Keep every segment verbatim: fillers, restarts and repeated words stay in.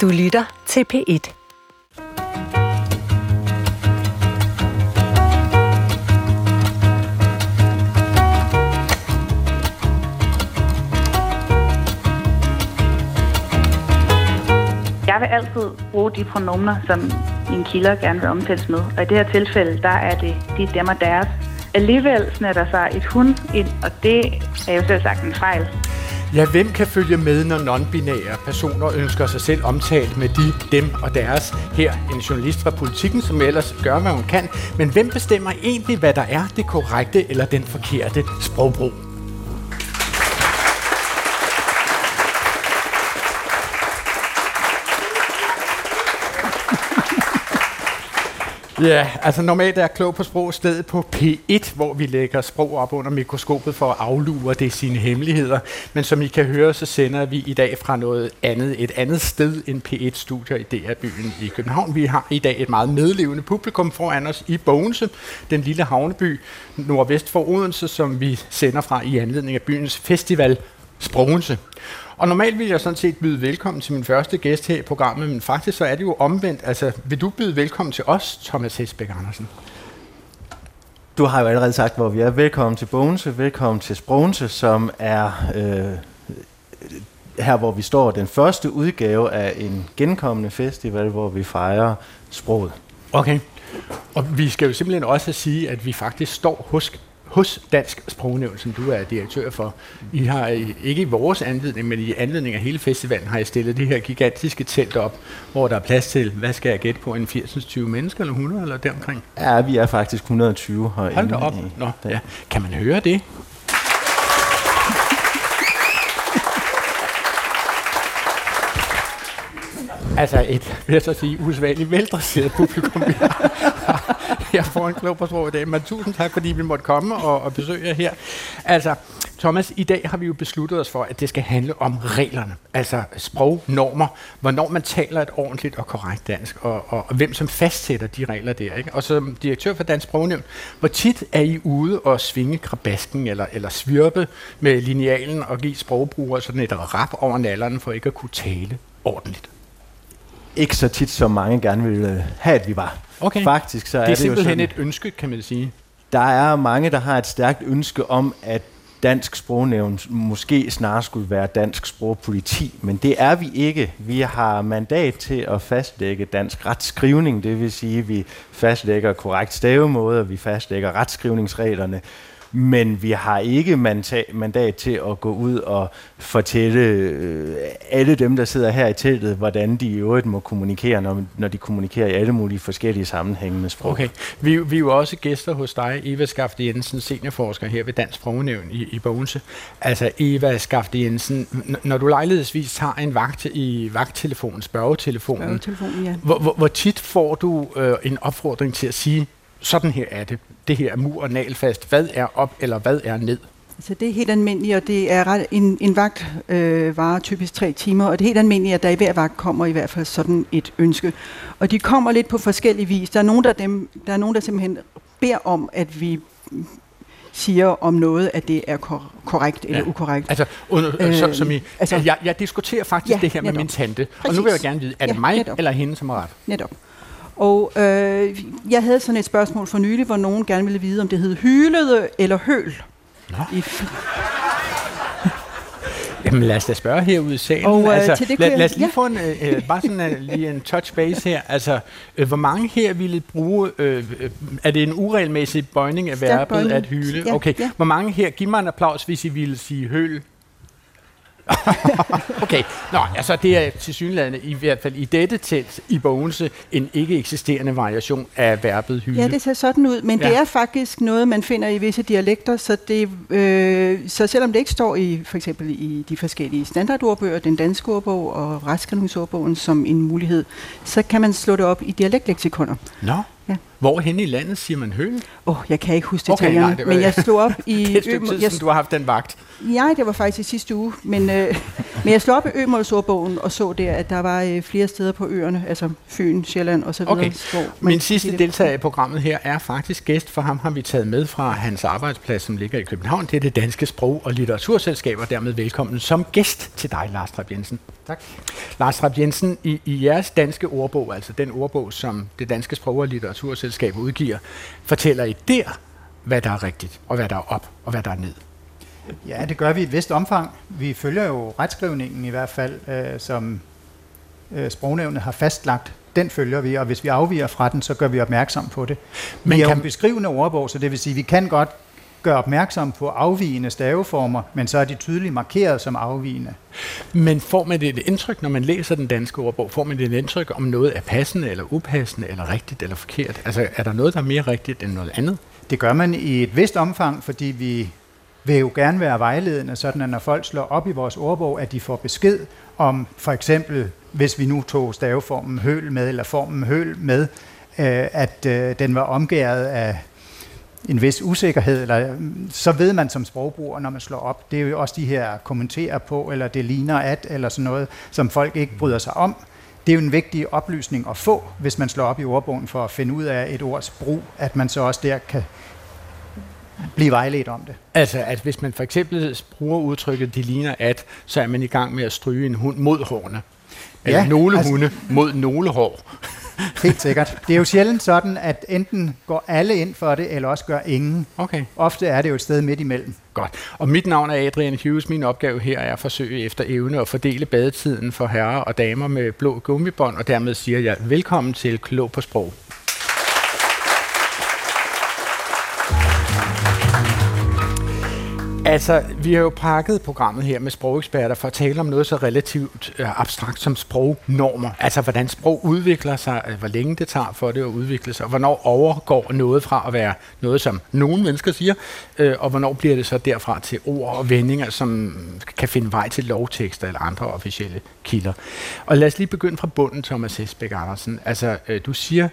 Du lytter til P et. Jeg vil altid bruge de pronomner, som mine kilder gerne vil omtales med. Og i det her tilfælde, der er det de, dem og deres. Alligevel snetter sig et hun ind, og det er jo selvsagt en fejl. Ja, hvem kan følge med, når non-binære personer ønsker sig selv omtalt med de, dem og deres? Her en journalist fra Politiken, som ellers gør, hvad hun kan. Men hvem bestemmer egentlig, hvad der er det korrekte eller den forkerte sprogbrug? Ja, altså normalt er Klog på Sprog stedet på P et, hvor vi lægger sprog op under mikroskopet for at aflure det sine hemmeligheder. Men som I kan høre, så sender vi i dag fra noget andet, et andet sted end P et-studier i D R-byen i København. Vi har i dag et meget medlevende publikum foran os i Bogense, den lille havneby nordvest for Odense, som vi sender fra i anledning af byens festival Sprogense. Og normalt vil jeg sådan set byde velkommen til min første gæst her i programmet, men faktisk så er det jo omvendt. Altså, vil du byde velkommen til os, Thomas Hestbæk Andersen? Du har jo allerede sagt, hvor vi er. Velkommen til Bogense, velkommen til Sprogense, som er øh, her, hvor vi står, den første udgave af en genkommende festival, hvor vi fejrer sproget. Okay, og vi skal jo simpelthen også sige, at vi faktisk står hos hos Dansk Sprognævn, som du er direktør for. I har, ikke i vores anledning, men i anledning af hele festivalen, har I stillet det her gigantiske telt op, hvor der er plads til, hvad skal jeg gætte på, en firs til tyve mennesker, eller hundrede, eller deromkring? Ja, vi er faktisk et hundrede og tyve herinde. Hold da op. Nå, ja. Kan man høre det? Altså et, vil jeg så sige, usædvanligt veldresseret publikum, vi har her foran Klog på Sprog i dag. Men tusind tak, fordi vi måtte komme og, og besøge jer her. Altså, Thomas, i dag har vi jo besluttet os for, at det skal handle om reglerne. Altså sprognormer, hvornår man taler et ordentligt og korrekt dansk, og, og, og hvem som fastsætter de regler der, ikke? Og som direktør for Dansk Sprognævn, hvor tit er I ude og svinge krabasken, eller, eller svirpe med linealen og give sprogbrugere sådan et rap over nallerne for ikke at kunne tale ordentligt? Ikke så tit, som mange gerne ville have, at vi var. Okay. Faktisk, så det er, er det simpelthen jo sådan, et ønske, kan man sige. Der er mange, der har et stærkt ønske om, at Dansk Sprognævn måske snart skulle være dansk sprogpoliti, men det er vi ikke. Vi har mandat til at fastlægge dansk retskrivning, det vil sige, at vi fastlægger korrekt stavemåder, vi fastlægger retskrivningsreglerne, men vi har ikke mandat til at gå ud og fortælle alle dem, der sidder her i teltet, hvordan de i øvrigt må kommunikere, når de kommunikerer i alle mulige forskellige sammenhænge med sprog. Okay. Vi, vi er jo også gæster hos dig, Eva Skafte Jensen, seniorforsker her ved Dansk Sprognævn i, i Bogense. Altså Eva Skafte Jensen, n- når du lejlighedsvis tager en vagt i vagttelefonen, spørgetelefonen, spørgetelefonen ja. hvor, hvor, hvor tit får du øh, en opfordring til at sige, sådan her er det. Det her er mur og nagelfast. Hvad er op, eller hvad er ned? Altså det er helt almindeligt, og det er ret, en, en vagt øh, varer typisk tre timer, og det er helt almindeligt, at der i hver vagt kommer i hvert fald sådan et ønske. Og de kommer lidt på forskellige vis. Der er nogen, der, dem, der, er nogen, der simpelthen beder om, at vi siger om noget, at det er kor- korrekt eller ja. ukorrekt. Altså, under, øh, så, som I, altså jeg, jeg diskuterer faktisk ja, det her netop. Med min tante, præcis. Og nu vil jeg gerne vide, er det ja, mig netop. Eller hende, som er ret? Netop. Og øh, jeg havde sådan et spørgsmål for nylig, hvor nogen gerne ville vide, om det hed hylede eller høl. F- Jamen lad os da spørge herude i salen. Og, øh, altså, det, lad, lad os lige ja. få en, øh, bare sådan en, lige en touch base her. Altså, øh, hvor mange her ville bruge, øh, øh, er det en uregelmæssig bøjning af verbet at hyle? Ja, okay. Ja. Hvor mange her, giv mig en applaus, hvis I ville sige høl. Okay, nå, altså det er tilsyneladende i hvert fald i dette telt i Bogense en ikke eksisterende variation af verbet hylde. Ja, det ser sådan ud, men ja. det er faktisk noget, man finder i visse dialekter, så, det, øh, så selvom det ikke står i for eksempel i de forskellige standardordbøger, den danske ordbog og retskrivningsordbogen som en mulighed, så kan man slå det op i dialektleksikoner. Nå, ja. Hvor hen i landet siger man høl? Åh, oh, jeg kan ikke huske okay, detaljerne, det men jeg slog op i... det er et stykke tid, siden du har haft den vagt. Nej, det var faktisk i sidste uge, men, øh, men jeg slog op i Ømålsordbogen og så der, at der var øh, flere steder på øerne, altså Fyn, Sjælland osv. Okay, min sidste deltager i programmet her er faktisk gæst, for ham har vi taget med fra hans arbejdsplads, som ligger i København. Det er Det Danske Sprog- og Litteraturselskab, og dermed velkommen som gæst til dig, Lars Trap Jensen. Tak. Lars Trap Jensen, i, i jeres danske ordbog, altså den ordbog, som Det Danske Sprog- og Litteraturselskab udgiver, fortæller I der, hvad der er rigtigt, og hvad der er op, og hvad der er ned? Ja, det gør vi i et vist omfang. Vi følger jo retskrivningen i hvert fald, øh, som øh, Sprognævnet har fastlagt. Den følger vi, og hvis vi afviger fra den, så gør vi opmærksom på det. Men vi er jo en beskrivende ordbog, så det vil sige, at vi kan godt gør opmærksom på afvigende staveformer, men så er de tydeligt markeret som afvigende. Men får man det et indtryk, når man læser den danske ordbog, får man det et indtryk, om noget er passende eller upassende, eller rigtigt eller forkert? Altså, er der noget, der er mere rigtigt end noget andet? Det gør man i et vist omfang, fordi vi vil jo gerne være vejledende, sådan at når folk slår op i vores ordbog, at de får besked om, for eksempel, hvis vi nu tog staveformen høl med, eller formen høl med, øh, at øh, den var omgæret af en vis usikkerhed, eller så ved man som sprogbruger, når man slår op. Det er jo også de her kommentarer på, eller det ligner at, eller sådan noget, som folk ikke bryder sig om. Det er jo en vigtig oplysning at få, hvis man slår op i ordbogen for at finde ud af et ords brug, at man så også der kan blive vejledt om det. Altså, at hvis man for eksempel bruger udtrykket, det ligner at, så er man i gang med at stryge en hund mod hårene. Eller ja, nogle altså, hunde mod nogle hår. Helt sikkert. Det er jo sjældent sådan, at enten går alle ind for det, eller også gør ingen. Okay. Ofte er det jo et sted midt imellem. Godt. Og mit navn er Adrian Hughes. Min opgave her er at forsøge efter evne at fordele badetiden for herrer og damer med blå gummibånd, og dermed siger jeg velkommen til Klog på Sprog. Altså, vi har jo pakket programmet her med sprogeksperter for at tale om noget så relativt øh, abstrakt som sprognormer. Altså, hvordan sprog udvikler sig, øh, hvor længe det tager for det at udvikle sig, og hvornår overgår noget fra at være noget, som nogle mennesker siger, øh, og hvornår bliver det så derfra til ord og vendinger, som kan finde vej til lovtekster eller andre officielle kilder. Og lad os lige begynde fra bunden, Thomas Hestbæk Andersen. Altså, øh, du siger,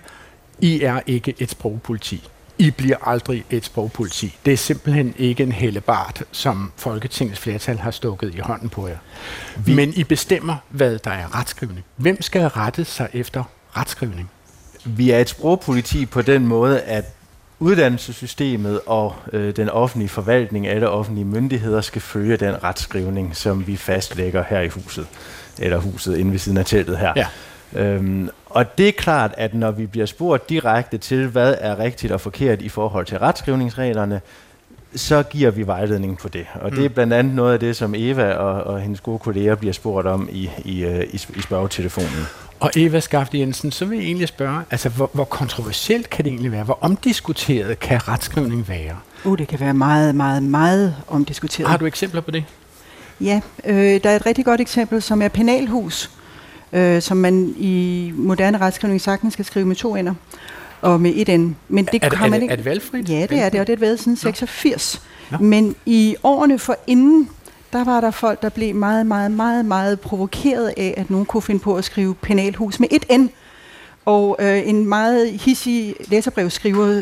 I er ikke et sprogpoliti. I bliver aldrig et sprogpoliti. Det er simpelthen ikke en hældebart, som Folketingets flertal har stukket i hånden på jer. Vi Men I bestemmer, hvad der er retskrivning. Hvem skal rette sig efter retskrivning? Vi er et sprogpoliti på den måde, at uddannelsessystemet og øh, den offentlige forvaltning, alle offentlige myndigheder, skal følge den retskrivning, som vi fastlægger her i huset, eller huset inde ved siden af teltet her. Ja. Øhm, og det er klart, at når vi bliver spurgt direkte til, hvad er rigtigt og forkert i forhold til retskrivningsreglerne, så giver vi vejledning på det. Og mm. det er blandt andet noget af det, som Eva og, og hendes gode kolleger bliver spurgt om i, i, i, i spørgetelefonen. Og Eva Skafte Jensen, så vil jeg egentlig spørge, altså, hvor, hvor kontroversielt kan det egentlig være? Hvor omdiskuteret kan retskrivning være? Uh, det kan være meget, meget, meget omdiskuteret. Har du eksempler på det? Ja, øh, der er et rigtig godt eksempel, som er penalhus. Øh, som man i moderne retskrivning sagtens skal skrive med to ender og med et ende. Men det er, kan er, man ikke. Er det valgfrit? Ja, det er det, og det er været siden seksogfirs. Nå. Men i årene forinden, der var der folk, der blev meget, meget, meget, meget provokeret af, at nogen kunne finde på at skrive penalhus med et ende. Og øh, en meget hissig læserbrevskriver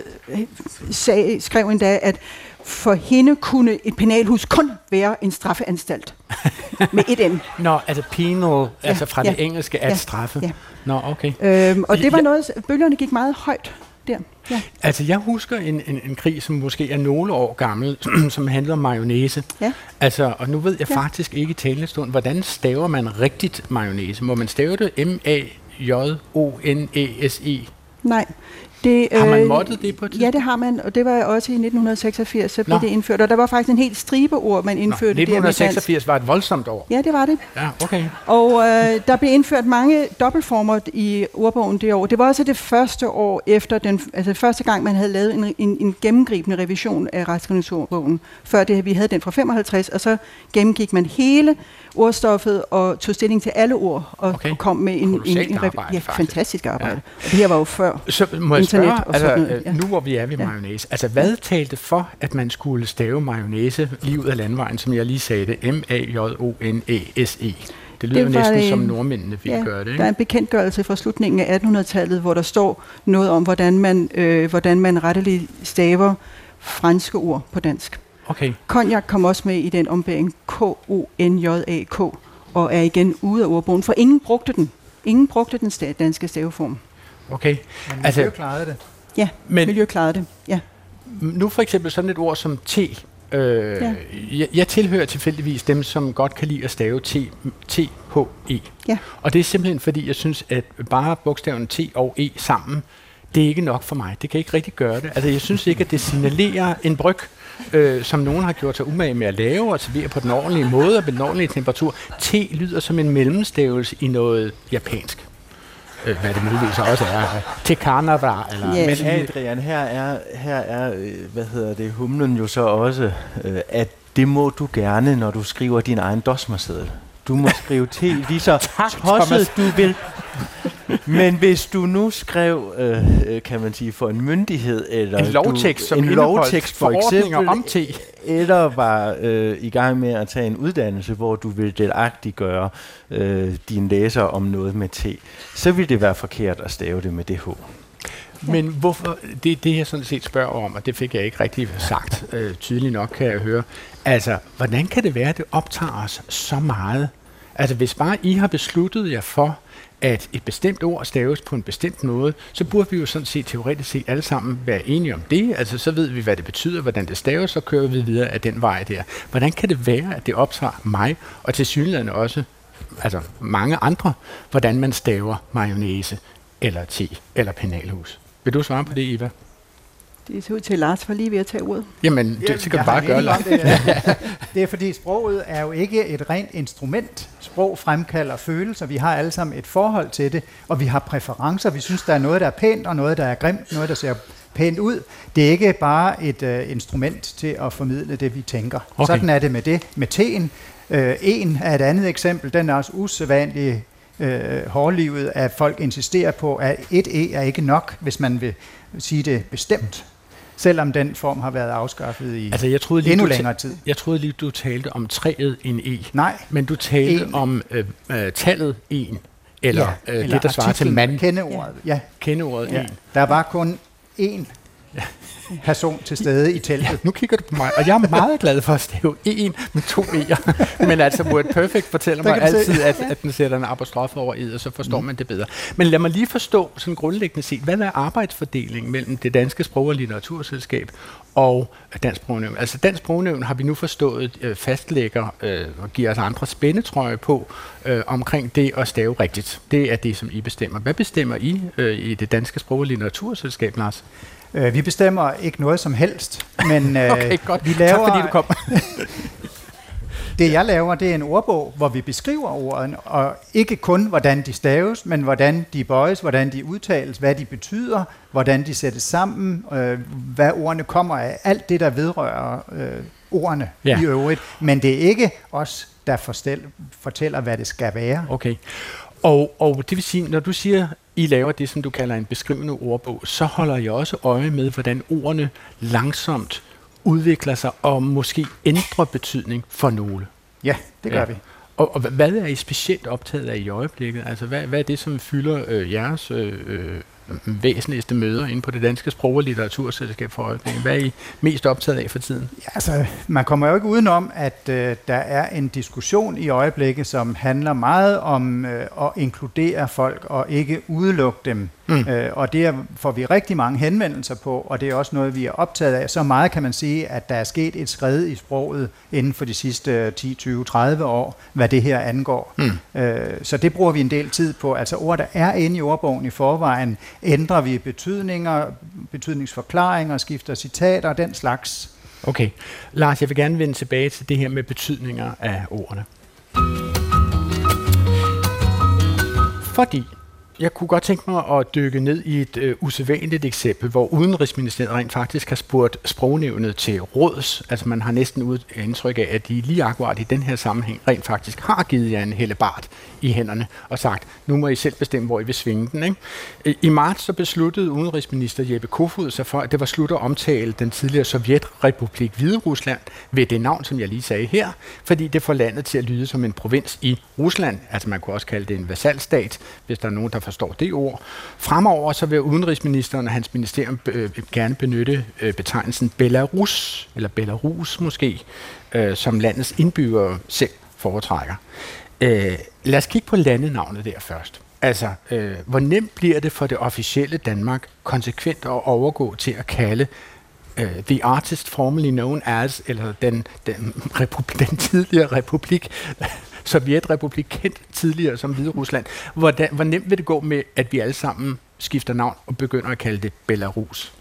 sag, skrev endda, at for hende kunne et penalhus kun være en straffeanstalt. Med et N. Nå, altså penal, ja, altså fra ja, det engelske at ja, straffe. Ja. Nå, okay. Øhm, og det var noget, bølgerne gik meget højt der. Ja. Altså, jeg husker en, en, en krig, som måske er nogle år gammel, som handler om mayonnaise. Ja. Altså, og nu ved jeg ja. faktisk ikke i talestund, hvordan staver man rigtigt mayonnaise? Må man stave det M A J O N E S E? Nej. Det, øh, har man måttet det på et tidspunkt? Ja, det har man, og det var også i nitten seksogfirs, så blev Nå. det indført. Og der var faktisk en helt stribe ord, man indførte. Nå, nitten seksogfirs var et voldsomt år. Ja, det var det. Ja, okay. Og øh, der blev indført mange dobbeltformer i ordbogen det år. Det var også det første år efter den, altså første gang, man havde lavet en, en, en gennemgribende revision af retskrivningsordbogen. Før det, vi havde den fra femoghalvtreds, og så gennemgik man hele ordstoffet og tog stilling til alle ord, og, okay. og kom med en, en, en revi- ja, fantastisk arbejde. Ja. Og det her var jo før. Så må jeg spørge, altså, noget, ja. nu hvor vi er ved ja. mayonnaise, altså hvad talte for, at man skulle stave mayonnaise lige ud af landvejen, som jeg lige sagde det, M A J O N E S E? Det lyder det var, næsten som nordmændene fik ja, gøre det. Ikke? Der er en bekendtgørelse fra slutningen af attenhundredetallet, hvor der står noget om, hvordan man, øh, hvordan man retteligt staver franske ord på dansk. Okay. Konjak kom også med i den ombæring K O N J A K og er igen ude af ordbogen, for ingen brugte den. Ingen brugte den sta- danske staveform. Okay. Men altså, miljø klarede det. Ja, men miljø klarede det. Ja. Nu for eksempel sådan et ord som te. Øh, ja. jeg, jeg tilhører tilfældigvis dem, som godt kan lide at stave T, T H E. Ja. Og det er simpelthen fordi, jeg synes, at bare bogstaven T og E sammen, det er ikke nok for mig. Det kan ikke rigtig gøre det. Altså, jeg synes ikke, at det signalerer en bryg, øh, som nogen har gjort sig umage med at lave og servere på den ordentlige måde og ved den ordentlige temperatur. T lyder som en mellemstavelse i noget japansk. Øh, hvad det muligvis også er. Tekanava eller... Yeah. Men Adrian, her er, her er, hvad hedder det, humlen jo så også, øh, at det må du gerne, når du skriver din egen dosmerseddel. Du må skrive T lige så tosset du vil. Men hvis du nu skrev, øh, kan man sige, for en myndighed, eller en lovtekst, du, som en lovtekst for eksempel, om te. Eller var øh, i gang med at tage en uddannelse, hvor du ville delagtiggøre øh, dine læsere om noget med te, så ville det være forkert at stave det med det H. Men hvorfor, det det jeg sådan set spørger om, og det fik jeg ikke rigtig sagt øh, tydeligt nok, kan jeg høre, altså, hvordan kan det være, at det optager os så meget? Altså, hvis bare I har besluttet jer for, at et bestemt ord staves på en bestemt måde, så burde vi jo sådan set teoretisk set alle sammen være enige om det. Altså, så ved vi, hvad det betyder, hvordan det staves, og kører vi videre af den vej der. Hvordan kan det være, at det optager mig, og tilsyneladende også altså mange andre, hvordan man staver mayonnaise, eller te, eller penalhus? Vil du svare på det, Eva? Det ser ud til, Lars var lige ved at tage ordet. Jamen, det, Jamen, det kan du bare gøre, Lars. Det, det er fordi, sproget er jo ikke et rent instrument. Sprog fremkalder følelser. Vi har alle sammen et forhold til det, og vi har præferencer. Vi synes, der er noget, der er pænt, og noget, der er grimt, noget, der ser pænt ud. Det er ikke bare et uh, instrument til at formidle det, vi tænker. Okay. Sådan er det med det. Med teen. Uh, en er et andet eksempel. Den er også usædvanlig øh, hårdlivet, at folk insisterer på, at et e er ikke nok, hvis man vil sige det bestemt, selvom den form har været afskaffet i altså, jeg troede lige, endnu længere tid. Jeg troede lige, du talte om træet en e. Nej. Men du talte en. om øh, øh, tallet en, eller, ja, øh, eller det, der svarer til mand. Kendeordet. Ja. Kendeordet ja. en. Der var kun én person til stede i teltet. Ja, nu kigger du på mig, og jeg er meget glad for at stave en med to e'er. Men altså Word Perfect fortæller mig altid, at, at den sætter en apostrof over e'et, og så forstår mm. man det bedre. Men lad mig lige forstå sådan grundlæggende set, hvad er arbejdsfordelingen mellem Det Danske Sprog- og Litteraturselskab og Dansk Sprognævn? Altså Dansk Sprognævn har vi nu forstået øh, fastlægger øh, og giver os andre spændetrøje på øh, omkring det at stave rigtigt. Det er det, som I bestemmer. Hvad bestemmer I øh, i Det Danske Sprog- og Litteraturselskab, Lars? Vi bestemmer ikke noget som helst, men okay, øh, vi laver... Tak, fordi du kom. Det jeg laver, det er en ordbog, hvor vi beskriver ordene, og ikke kun hvordan de staves, men hvordan de bøjes, hvordan de udtales, hvad de betyder, hvordan de sættes sammen, øh, hvad ordene kommer af, alt det der vedrører øh, ordene yeah. i øvrigt. Men det er ikke os, der forstel, fortæller, hvad det skal være. Okay. Og, og det vil sige, når du siger, I laver det, som du kalder en beskrivende ordbog, så holder jeg også øje med, hvordan ordene langsomt udvikler sig og måske ændrer betydning for nogle. Ja, det gør ja. vi. Og, og hvad er I specielt optaget af i øjeblikket? Altså, hvad, hvad er det, som fylder øh, jeres øh, væsentligste møder inde på Det Danske Sprog- og Litteraturselskab for øjeblikket? Hvad er I mest optaget af for tiden? Ja, altså, man kommer jo ikke udenom, at øh, der er en diskussion i øjeblikket, som handler meget om øh, at inkludere folk og ikke udelukke dem. Mm. Øh, og det får vi rigtig mange henvendelser på, og det er også noget, vi er optaget af. Så meget kan man sige, at der er sket et skred i sproget inden for de sidste ti, tyve, tredive år, hvad det her angår. Mm. Øh, så det bruger vi en del tid på. Altså ord, der er inde i ordbogen i forvejen, ændrer vi betydninger, betydningsforklaringer, skifter citater og den slags. Okay. Lars, jeg vil gerne vende tilbage til det her med betydninger af ordene. Fordi Jeg kunne godt tænke mig at dykke ned i et øh, usædvanligt eksempel, hvor Udenrigsministeriet rent faktisk har spurgt Sprognævnet til råds. Altså man har næsten ud indtryk af, at de lige akkurat i den her sammenhæng rent faktisk har givet jer en hellebart i hænderne og sagt, nu må I selv bestemme, hvor I vil svinge den. Ikke? I marts så besluttede Udenrigsminister Jeppe Kofod sig for, at det var slut at omtale den tidligere Sovjetrepublik Hviderusland ved det navn, som jeg lige sagde her, fordi det får landet til at lyde som en provins i Rusland. Altså man kunne også kalde det en vasalstat, hvis der er nogen, der forstår det ord. Fremover så vil udenrigsministeren og hans ministerium øh, gerne benytte øh, betegnelsen Belarus, eller Belarus måske, øh, som landets indbyggere selv foretrækker. Øh, lad os kigge på landenavnet der først. Altså, øh, hvor nemt bliver det for det officielle Danmark konsekvent at overgå til at kalde Uh, the artist formerly known as, eller den, den, republik, den tidligere republik, Sovjetrepublik, kendt tidligere som Hviderusland. Hvordan, hvor nemt vil det gå med, at vi alle sammen skifter navn og begynder at kalde det Belarus?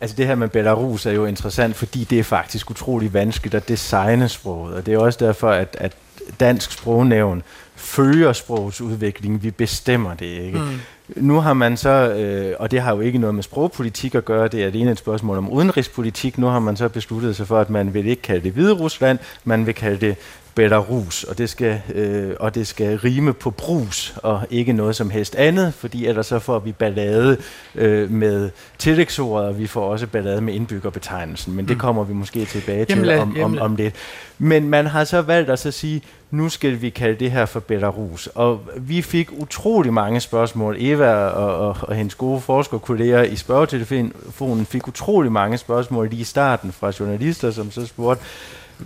Altså det her med Belarus er jo interessant, fordi det er faktisk utrolig vanskeligt at designe sproget, og det er også derfor, at, at Dansk Sprognævn følger sprogsudviklingen, vi bestemmer det ikke. Mm. Nu har man så, øh, og det har jo ikke noget med sprogpolitik at gøre, det er det ene et spørgsmål om udenrigspolitik, nu har man så besluttet sig for, at man vil ikke kalde det Hviderusland, man vil kalde det Belarus, og det skal, øh, og det skal rime på brus, og ikke noget som helst andet, fordi ellers så får vi ballade øh, med tillægsordet, og vi får også ballade med indbyggerbetegnelsen, men det kommer vi måske tilbage til jamen, om, om, om lidt. Men man har så valgt at så sige, nu skal vi kalde det her for Belarus, og vi fik utrolig mange spørgsmål. Eva og, og, og hendes gode forskerkolleger i spørgetelefonen fik utrolig mange spørgsmål lige i starten fra journalister, som så spurgte,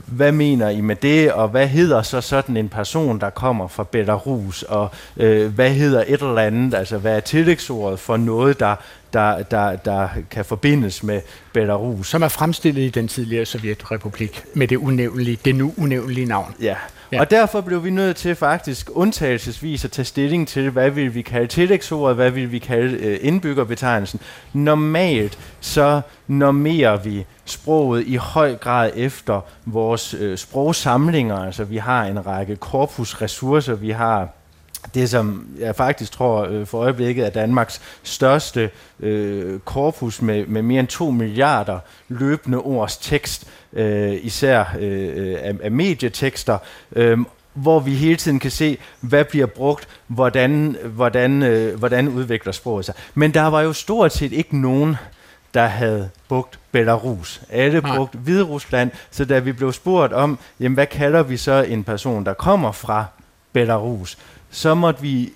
hvad mener I med det, og hvad hedder så sådan en person, der kommer fra Belarus, og øh, hvad hedder et eller andet, altså hvad er tillægsordet for noget, der, der, der, der kan forbindes med Belarus? Som er fremstillet i den tidligere Sovjetrepublik med det unævnlige, det nu unævnlige navn. Ja. Ja. Og derfor blev vi nødt til faktisk undtagelsesvis at tage stilling til, hvad vil vi kalde tillægsordet, hvad vil vi kalde øh, indbyggerbetegnelsen. Normalt så normerer vi sproget i høj grad efter vores øh, sprogsamlinger, altså vi har en række korpusressourcer, vi har det, som jeg faktisk tror øh, for øjeblikket er Danmarks største øh, korpus med, med mere end to milliarder løbende års tekst, øh, især øh, af, af medietekster, øh, hvor vi hele tiden kan se, hvad bliver brugt, hvordan, hvordan, øh, hvordan udvikler sproget sig. Men der var jo stort set ikke nogen, der havde brugt Belarus. Alle brugte Hviderusland, så da vi blev spurgt om, jamen, hvad kalder vi så en person, der kommer fra Belarus, så måtte vi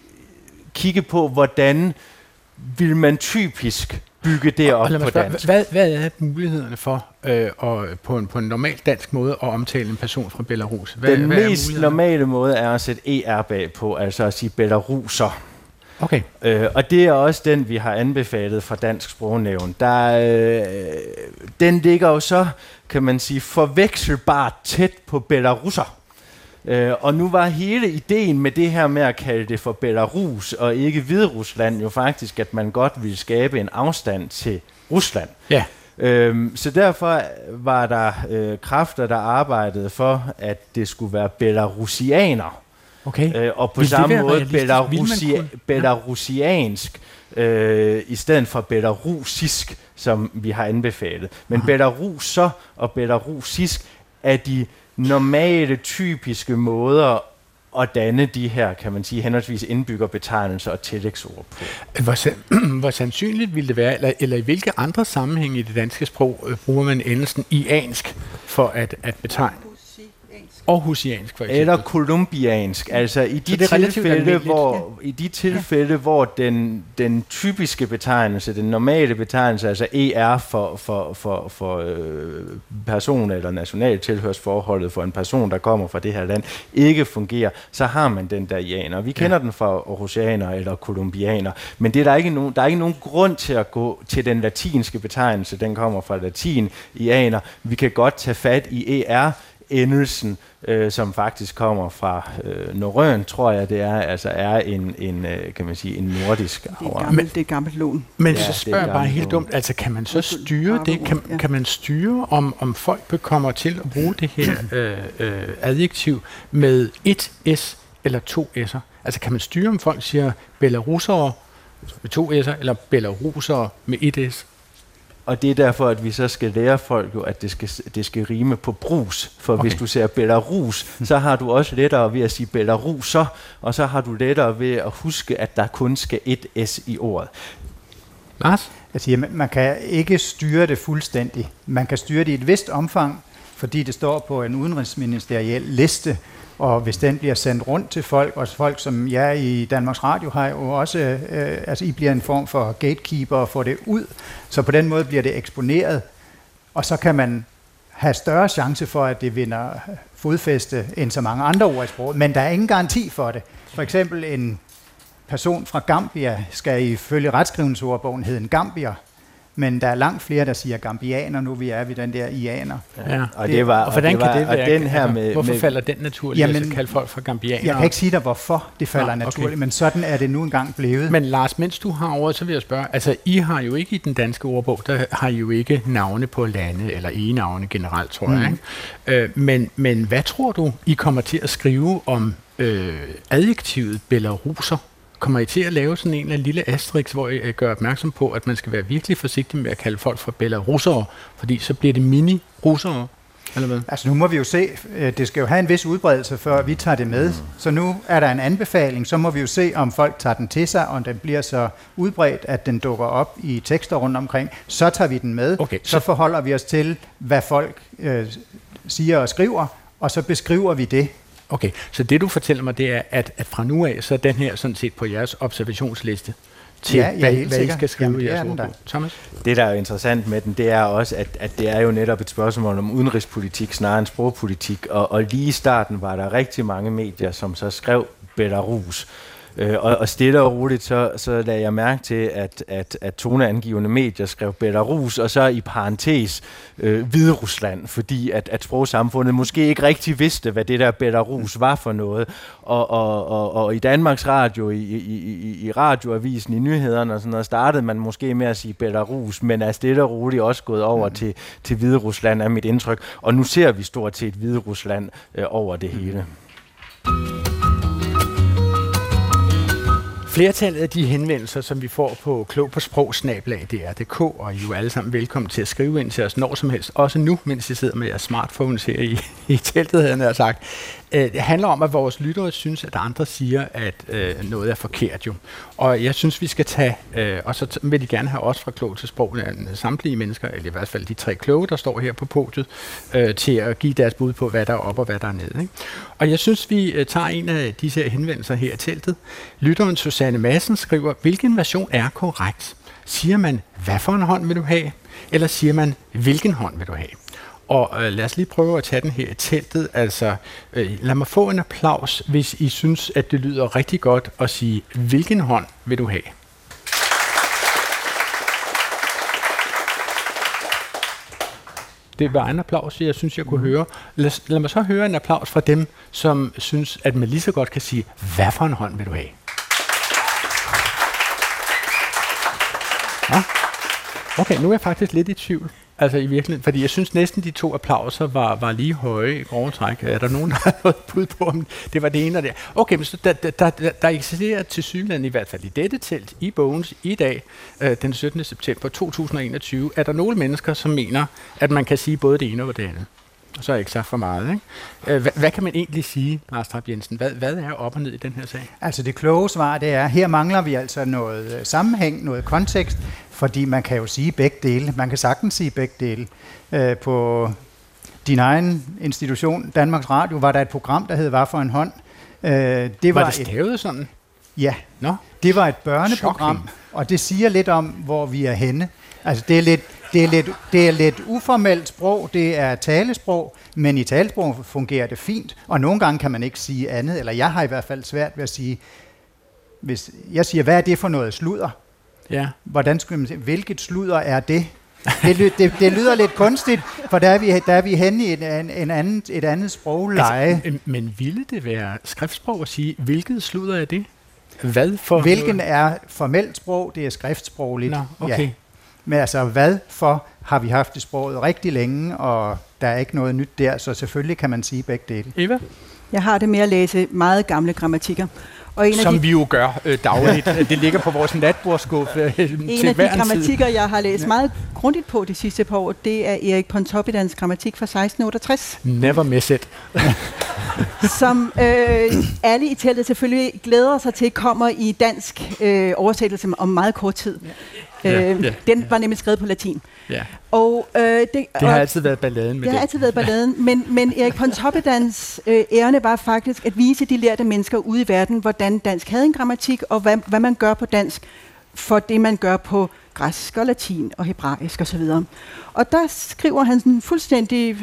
kigge på, hvordan vil man typisk bygge det op på dansk. Hvad, hvad er mulighederne for øh, at, på, en, på en normal dansk måde at omtale en person fra Belarus? Hvad, Den hvad mest normale måde er at sætte E R bag på, altså at sige belaruser. Okay. Øh, og det er også den, vi har anbefalet fra Dansk Sprognævn. Der, øh, den ligger jo så, kan man sige, forvekselbart tæt på belarusser. Øh, og nu var hele ideen med det her med at kalde det for Belarus og ikke Hviderusland jo faktisk, at man godt ville skabe en afstand til Rusland. Ja. Øhm, så derfor var der øh, kræfter, der arbejdede for, at det skulle være belarusianer. Okay. Øh, og på vil samme måde belarusia- belarusiansk øh, i stedet for belarusisk, som vi har anbefalet. Men aha, belaruser og belarusisk er de normale, typiske måder at danne de her, kan man sige, henholdsvis indbyggerbetegnelser og tillægsord på. Hvor, san- hvor sandsynligt ville det være, eller, eller i hvilke andre sammenhæng i det danske sprog øh, bruger man endelsen iansk for at, at betegne? Og husiansk for eksempel. Eller kolumbiansk, altså i de tilfælde, hvor, i de tilfælde ja. hvor den, den typiske betegnelse, den normale betegnelse, altså E R for, for, for, for øh, person eller national tilhørsforholdet for en person, der kommer fra det her land, ikke fungerer, så har man den der ianer. Vi kender ja. den fra russianer eller kolumbianer, men det er der, ikke nogen, der er ikke nogen grund til at gå til den latinske betegnelse, den kommer fra latin, ianer. Vi kan godt tage fat i E R, endelsen, øh, som faktisk kommer fra øh, norrøn, tror jeg det er, altså er en, en øh, kan man sige, en nordisk arv. Det, det er gammelt lån. Men ja, så spørger jeg bare helt dumt, altså kan man så styre det? Kan, kan man styre, om, om folk kommer til at bruge det her øh, øh, adjektiv med et s eller to s'er? Altså kan man styre, om folk siger belarusere med to s'er, eller belarusere med et s. Og det er derfor, at vi så skal lære folk jo, at det skal, det skal rime på brus. For okay. Hvis du siger Belarus, så har du også lettere ved at sige belaruser, og så har du lettere ved at huske, at der kun skal et s i ordet. Lars? Jeg siger, man kan ikke styre det fuldstændigt. Man kan styre det i et vist omfang, fordi det står på en udenrigsministeriel liste, og hvis den bliver sendt rundt til folk, og folk som jer i Danmarks Radio har jo også, øh, altså I bliver en form for gatekeeper og får det ud, så på den måde bliver det eksponeret, og så kan man have større chance for, at det vinder fodfæste end så mange andre ord i sproget, men der er ingen garanti for det. For eksempel en person fra Gambia skal ifølge retskrivningsordbogen hedde en gambier, men der er langt flere, der siger gambianer, nu vi er ved den der ianer. Ja. Og, det var, og, og hvordan det var, kan det være? Den her med, hvorfor med, falder den naturligt, jamen, at så kalde folk for gambianer? Jeg kan ikke sige dig, hvorfor det falder ah, naturligt, okay. Men sådan er det nu engang blevet. Men Lars, mens du har ordet, så vil jeg spørge, altså I har jo ikke i den danske ordbog, der har I jo ikke navne på lande, eller egenavne generelt, tror mm. jeg. Ikke? Øh, men, men hvad tror du, I kommer til at skrive om øh, adjektivet belaruser? Kommer I til at lave sådan en eller anden lille asterisk, hvor I gør opmærksom på, at man skal være virkelig forsigtig med at kalde folk for belarusere, fordi så bliver det mini-russere, eller hvad? Altså nu må vi jo se, det skal jo have en vis udbredelse, før vi tager det med. Så nu er der en anbefaling, så må vi jo se, om folk tager den til sig, og om den bliver så udbredt, at den dukker op i tekster rundt omkring. Så tager vi den med, okay, så... så forholder vi os til, hvad folk øh, siger og skriver, og så beskriver vi det. Okay, så det du fortæller mig, det er, at, at fra nu af, så er den her sådan set på jeres observationsliste til, ja, hvad, hvad I skal skrive. Jamen, i jeres ordbog. Thomas? Det, der er jo interessant med den, det er også, at, at det er jo netop et spørgsmål om udenrigspolitik, snarere end sprogpolitik, og, og lige i starten var der rigtig mange medier, som så skrev Belarus. Øh, og, og stille og roligt, så, så lagde jeg mærke til, at, at, at toneangivende medier skrev Belarus, og så i parentes øh, Hviderusland, fordi at, at sprogsamfundet måske ikke rigtig vidste, hvad det der Belarus var for noget. Og, og, og, og i Danmarks Radio, i, i, i radioavisen, i nyhederne og sådan noget, startede man måske med at sige Belarus, men er stille og roligt også gået over mm. til, til Hviderusland, er mit indtryk. Og nu ser vi stort set Hviderusland øh, over det hele. Flertallet af de henvendelser, som vi får på klog på sprog, snabel-a D R punktum d k, og I er jo alle sammen velkommen til at skrive ind til os når som helst, også nu, mens I sidder med jeres smartphones her i, i teltet, havde jeg sagt. Det handler om, at vores lyttere synes, at andre siger, at øh, noget er forkert jo. Og jeg synes, vi skal tage, øh, og så vil de gerne have os fra klog til sprog, samtlige mennesker, eller i hvert fald de tre kloge, der står her på podiet, øh, til at give deres bud på, hvad der er op og hvad der er ned. Ikke? Og jeg synes, vi øh, tager en af disse henvendelser her i teltet. Lytteren Susanne Madsen skriver, hvilken version er korrekt? Siger man, hvad for en hånd vil du have? Eller siger man, hvilken hånd vil du have? Og øh, lad os lige prøve at tage den her i teltet. Altså, øh, lad mig få en applaus, hvis I synes, at det lyder rigtig godt at sige, hvilken hånd vil du have? Det var en applaus, jeg synes, jeg kunne høre. Lad, lad mig så høre en applaus fra dem, som synes, at man lige så godt kan sige, hvad for en hånd vil du have? Ja. Okay, nu er jeg faktisk lidt i tvivl. Altså i virkeligheden, fordi jeg synes næsten de to applauser var, var lige høje i grove træk. Er der nogen, der har noget bud på, om det var det ene og det andet? Okay, men så der, der, der, der eksisterer til Sydland i hvert fald i dette telt i Bogense i dag, øh, den syttende september to tusind og enogtyve, er der nogle mennesker, som mener, at man kan sige både det ene og det andet. Og så er jeg ikke sagt for meget, ikke? Øh, hvad, hvad kan man egentlig sige, Lars Trap Jensen? Hvad, hvad er op og ned i den her sag? Altså det kloge svar, det er, her mangler vi altså noget sammenhæng, noget kontekst, fordi man kan jo sige begge dele. Man kan sagtens sige begge dele. Øh, på din egen institution, Danmarks Radio, var der et program, der hed Hvad for en hånd? Øh, det var, var det stavet sådan? Ja. Nå? Det var et børneprogram, Shocking. Og det siger lidt om, hvor vi er henne. Altså det er lidt... Det er, lidt, det er lidt uformelt sprog, det er talesprog, men i talesprog fungerer det fint, og nogle gange kan man ikke sige andet, eller jeg har i hvert fald svært ved at sige, hvis jeg siger, hvad er det for noget sludder? Ja. Hvordan skulle man sige, hvilket sludder er det? Det, det, det lyder lidt kunstigt, for der er vi, der er vi henne i en, en anden, et andet sprogleje. Altså, men ville det være skriftsprog at sige, hvilket sludder er det? Hvad for Hvilken noget? Er formelt sprog, det er skriftsprogligt. Nå, okay. Ja. Men altså, hvad for har vi haft i sproget rigtig længe, og der er ikke noget nyt der, så selvfølgelig kan man sige begge dele. Eva? Jeg har det med at læse meget gamle grammatikker, Og en Som af de, vi jo gør øh, dagligt. Det ligger på vores natbordskuffe øh, til hver en tid. En af de grammatikker, jeg har læst meget grundigt på de sidste par år, det er Erik Pontoppidans grammatik fra seksten otteogtres. Never miss it. Som øh, alle i teltet selvfølgelig glæder sig til, kommer i dansk øh, oversættelse om meget kort tid. Ja. Øh, ja, ja, den ja. var nemlig skrevet på latin. Ja. Og, øh, det, det har og, altid været balladen med det. Det har altid været balladen, ja. men, men Erik Pontoppidans øh, ærne var faktisk at vise de lærte mennesker ude i verden, hvordan dansk havde en grammatik, og hvad, hvad man gør på dansk for det, man gør på græsk og latin og hebraisk osv. Og der skriver han sådan fuldstændig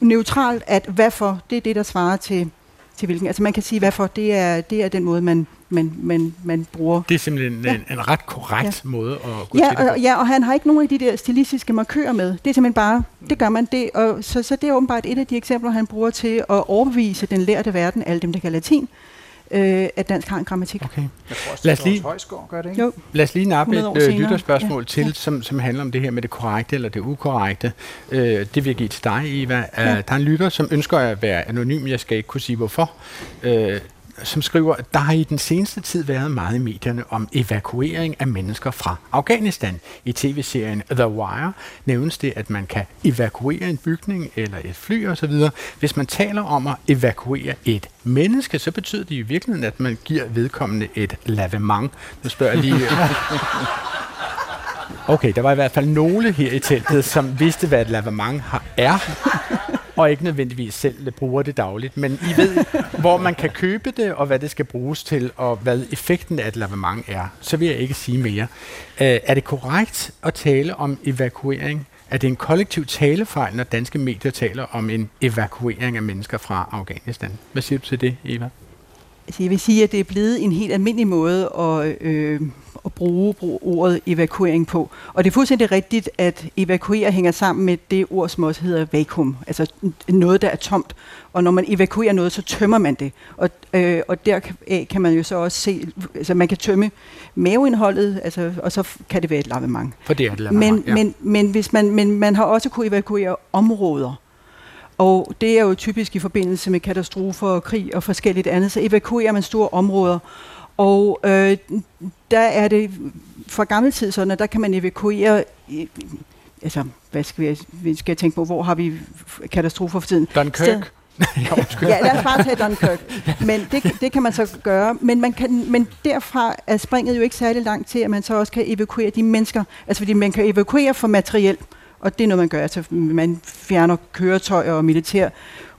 neutralt, at hvad for, det er det, der svarer til, til hvilken. Altså man kan sige, hvad for, det er, det er den måde, man, man, man, man bruger. Det er simpelthen ja. en, en ret korrekt ja. måde at gå ja, til det på. Og, ja, og han har ikke nogen af de der stilistiske markører med. Det er simpelthen bare, det gør man det. Og så, så det er åbenbart et af de eksempler, han bruger til at overbevise den lærte verden, alle dem, der kan latin, Øh, at dansk har en grammatik. Okay. Jeg tror også, lad os lige, gør det, ikke? Jo. Lad os lige nappe et øh, lytterspørgsmål ja. til, ja. Som, som handler om det her med det korrekte eller det ukorrekte. Øh, det vil jeg give til dig, Eva. Ja. Der er en lytter, som ønsker at være anonym, jeg skal ikke kunne sige hvorfor, øh, som skriver, at der har i den seneste tid været meget i medierne om evakuering af mennesker fra Afghanistan. I tv-serien The Wire nævnes det, at man kan evakuere en bygning eller et fly osv. Hvis man taler om at evakuere et menneske, så betyder det i virkeligheden, at man giver vedkommende et lavement. Nu spørger jeg lige... Okay, der var i hvert fald nogle her i teltet, som vidste, hvad et lavement er, og ikke nødvendigvis selv bruger det dagligt, men I ved, hvor man kan købe det, og hvad det skal bruges til, og hvad effekten af et lavement er. Så vil jeg ikke sige mere. Øh, er det korrekt at tale om evakuering? Er det en kollektiv talefejl, når danske medier taler om en evakuering af mennesker fra Afghanistan? Hvad siger du til det, Eva? Altså, jeg vil sige, at det er blevet en helt almindelig måde at, øh, at bruge, bruge ordet evakuering på. Og det er fuldstændig rigtigt, at evakuere hænger sammen med det ord, som også hedder vakuum. Altså noget, der er tomt. Og når man evakuerer noget, så tømmer man det. Og, øh, og der kan man jo så også se, altså man kan tømme maveindholdet, altså, og så kan det være et lavement. For det er et lavement, men, ja. men, men, hvis man, men man har også kunnet evakuere områder. Og det er jo typisk i forbindelse med katastrofer og krig og forskelligt andet, så evakuerer man store områder. Og øh, der er det fra gammel tid sådan, at der kan man evakuere... Øh, altså, hvad skal jeg, skal jeg tænke på? Hvor har vi katastrofer for tiden? Dunkirk. Ja, lad os bare tage Dunkirk. Men det, det kan man så gøre. Men, man kan, men derfra er springet jo ikke særlig langt til, at man så også kan evakuere de mennesker. Altså, fordi man kan evakuere for materiel. Og det er noget, man gør. Altså, man fjerner køretøjer og militær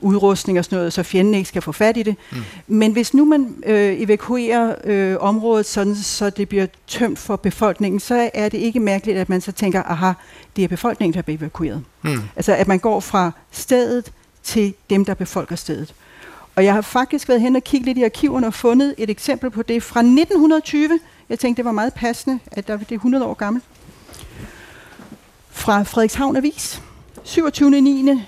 udrustning og sådan noget, så fjenden ikke skal få fat i det. Mm. Men hvis nu man øh, evakuerer øh, området sådan, så det bliver tømt for befolkningen, så er det ikke mærkeligt, at man så tænker, aha, det er befolkningen, der bliver evakueret. Mm. Altså, at man går fra stedet til dem, der befolker stedet. Og jeg har faktisk været hen og kigget lidt i arkiverne og fundet et eksempel på det fra nitten tyve. Jeg tænkte, det var meget passende, at der, det er hundrede år gammelt. Fra Frederikshavn Avis, syvogtyvende september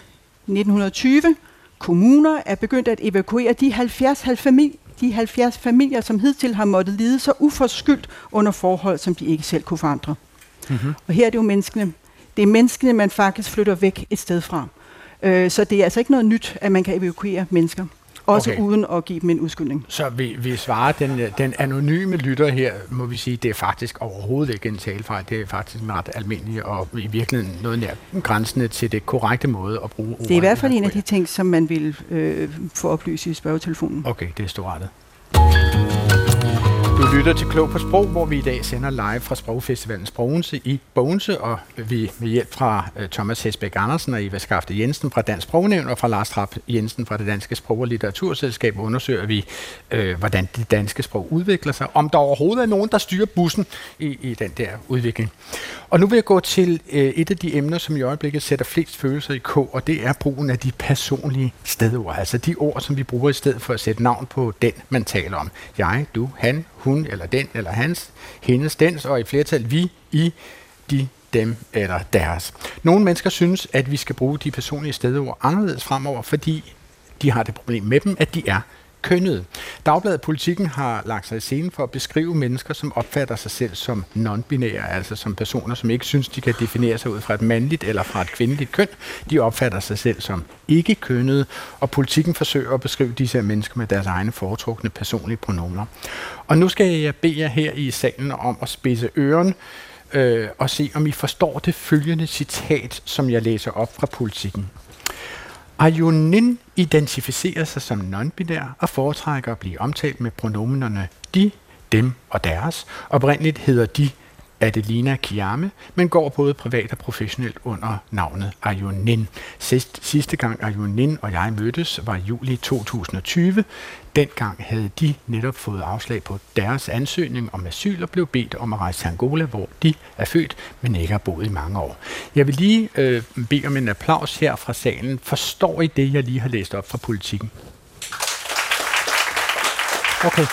nitten tyve. Kommuner er begyndt at evakuere de halvfjerds, halvfems, de halvfjerds familier, som hidtil har måttet lide så uforskyldt under forhold, som de ikke selv kunne forandre. Mm-hmm. Og her er det jo menneskene. Det er menneskene, man faktisk flytter væk et sted fra. Øh, så det er altså ikke noget nyt, at man kan evakuere mennesker. Også okay. Uden at give dem en undskyldning. Så vi, vi svarer, den, den anonyme lytter her, må vi sige, det er faktisk overhovedet ikke en talefejl. Det er faktisk en ret almindelig og i virkeligheden noget nær grænsende til det korrekte måde at bruge ordet. Det er i hvert fald en af de ting, som man vil øh, få oplyst i spørgetelefonen. Okay, det er storartet. Du lytter til Klog på Sprog, hvor vi i dag sender live fra Sprogfestivalen Sprogense i Bogense, og vi med hjælp fra Thomas Hestbæk Andersen og Eva Skafte Jensen fra Dansk Sprognævn og fra Lars Trap Jensen fra Det Danske Sprog- og Litteraturselskab undersøger vi, øh, hvordan det danske sprog udvikler sig, om der overhovedet er nogen, der styrer bussen i, i den der udvikling. Og nu vil jeg gå til øh, et af de emner, som i øjeblikket sætter flest følelser i kog, og det er brugen af de personlige stedord, altså de ord, som vi bruger i stedet for at sætte navn på den, man taler om. Jeg, du, han, hun eller den eller hans, hendes, dens, og i flertal vi, i, de, dem eller deres. Nogle mennesker synes, at vi skal bruge de personlige stedord anderledes fremover, fordi de har det problem med dem, at de er kønnet. Dagbladet Politiken har lagt sig i scenen for at beskrive mennesker, som opfatter sig selv som non-binære, altså som personer, som ikke synes, de kan definere sig ud fra et mandligt eller fra et kvindeligt køn. De opfatter sig selv som ikke-kønnede, og Politiken forsøger at beskrive disse mennesker med deres egne foretrukne personlige pronomer. Og nu skal jeg bede jer her i salen om at spidse øren, øh, og se, om I forstår det følgende citat, som jeg læser op fra Politiken. Arjun Nin identificerer sig som non-binær og foretrækker at blive omtalt med pronomenerne de, dem og deres. Oprindeligt hedder de Adelina Kiame, men går både privat og professionelt under navnet Arjun Nin. Sidst, sidste gang Arjun Nin og jeg mødtes var i juli to tusind og tyve. Dengang havde de netop fået afslag på deres ansøgning om asyl og blev bedt om at rejse til Angola, hvor de er født, men ikke har boet i mange år. Jeg vil lige øh, bede om en applaus her fra salen. Forstår I det, jeg lige har læst op fra Politiken? Okay.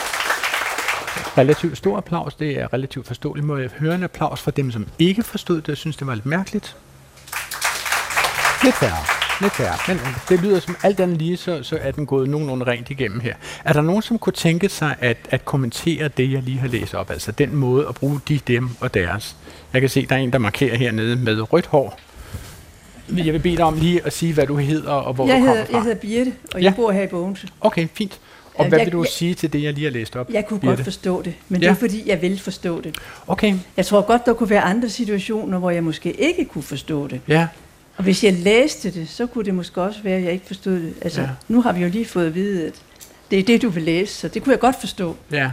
Relativt stor applaus, det er relativt forståeligt. Må jeg høre en applaus fra dem, som ikke forstod det, og synes, det var lidt mærkeligt? Lidt færre, lidt færre. Men det lyder som alt andet lige, så, så er den gået nogenlunde rent igennem her. Er der nogen, som kunne tænke sig at, at kommentere det, jeg lige har læst op? Altså den måde at bruge de, dem og deres. Jeg kan se, der er en, der markerer hernede med rødt hår. Jeg vil bede dig om lige at sige, hvad du hedder og hvor jeg du kommer hedder, fra. Jeg hedder Birte, og ja. Jeg bor her i Bogense. Okay, fint. Og hvad jeg, vil du jeg, sige til det, jeg lige har læst op? Jeg kunne Birte? godt forstå det, men ja. det er fordi, jeg vil forstå det. Okay. Jeg tror godt, der kunne være andre situationer, hvor jeg måske ikke kunne forstå det. Ja. Og hvis jeg læste det, så kunne det måske også være, at jeg ikke forstod det. Altså, ja. Nu har vi jo lige fået at vide, at det er det, du vil læse, så det kunne jeg godt forstå. Ja.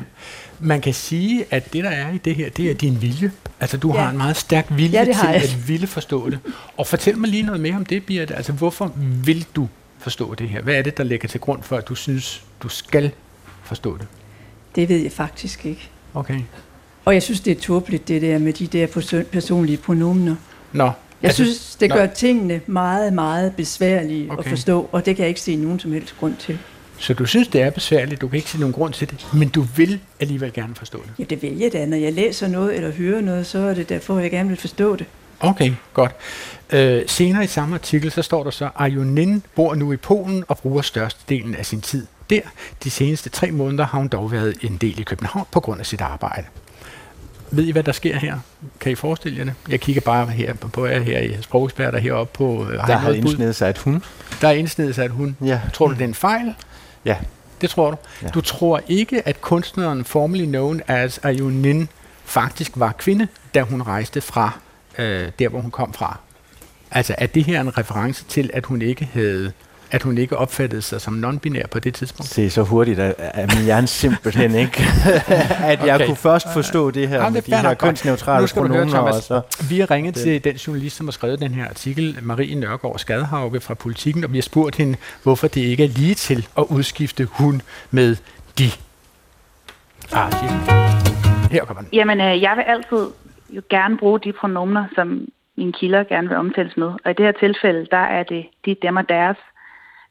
Man kan sige, at det, der er i det her, det er din vilje. Altså, du ja. har en meget stærk vilje ja, til at ville forstå det. Og fortæl mig lige noget mere om det, Birte. Altså, hvorfor vil du forstå det her? Hvad er det, der ligger til grund for, at du synes, du skal forstå det? Det ved jeg faktisk ikke. Okay. Og jeg synes, det er tåbeligt, det der med de der personlige pronomener. Nå. Jeg altså, synes, det nå. gør tingene meget, meget besværlige okay. at forstå, og det kan jeg ikke se nogen som helst grund til. Så du synes, det er besværligt, du kan ikke se nogen grund til det, men du vil alligevel gerne forstå det? Ja, det vil jeg da. Når jeg læser noget eller hører noget, så er det derfor, jeg gerne vil forstå det. Okay, godt. Øh, senere i samme artikel, så står der så, Arjun Nin bor nu i Polen og bruger størstedelen af sin tid der. De seneste tre måneder har hun dog været en del i København på grund af sit arbejde. Ved I, hvad der sker her? Kan I forestille jer det? Jeg kigger bare her på jer her i sprogeksperter heroppe på... Øh, der har indsnedet sig et hund. Der er indsnedet sig et hund. Ja. Tror du, det er en fejl? Ja. Det tror du? Ja. Du tror ikke, at kunstneren formerly known as Arjun Nin faktisk var kvinde, da hun rejste fra der, hvor hun kom fra. Altså, er det her en reference til, at hun ikke havde, at hun ikke opfattede sig som non-binær på det tidspunkt? Se, så hurtigt er, er min hjerne simpelthen ikke, at jeg okay. kunne først forstå det her, ja, med det de her kønsneutrale pronomener. Og så. Vi har ringet det. til den journalist, som har skrevet den her artikel, Marie Nørgaard Skadhauge fra Politiken, og vi har spurgt hende, hvorfor det ikke er lige til at udskifte hun med de. Ah, her kommer den. Jamen, jeg vil altid jo gerne bruge de pronomener, som mine kilder gerne vil omtales med. Og i det her tilfælde, der er det de, dem og deres.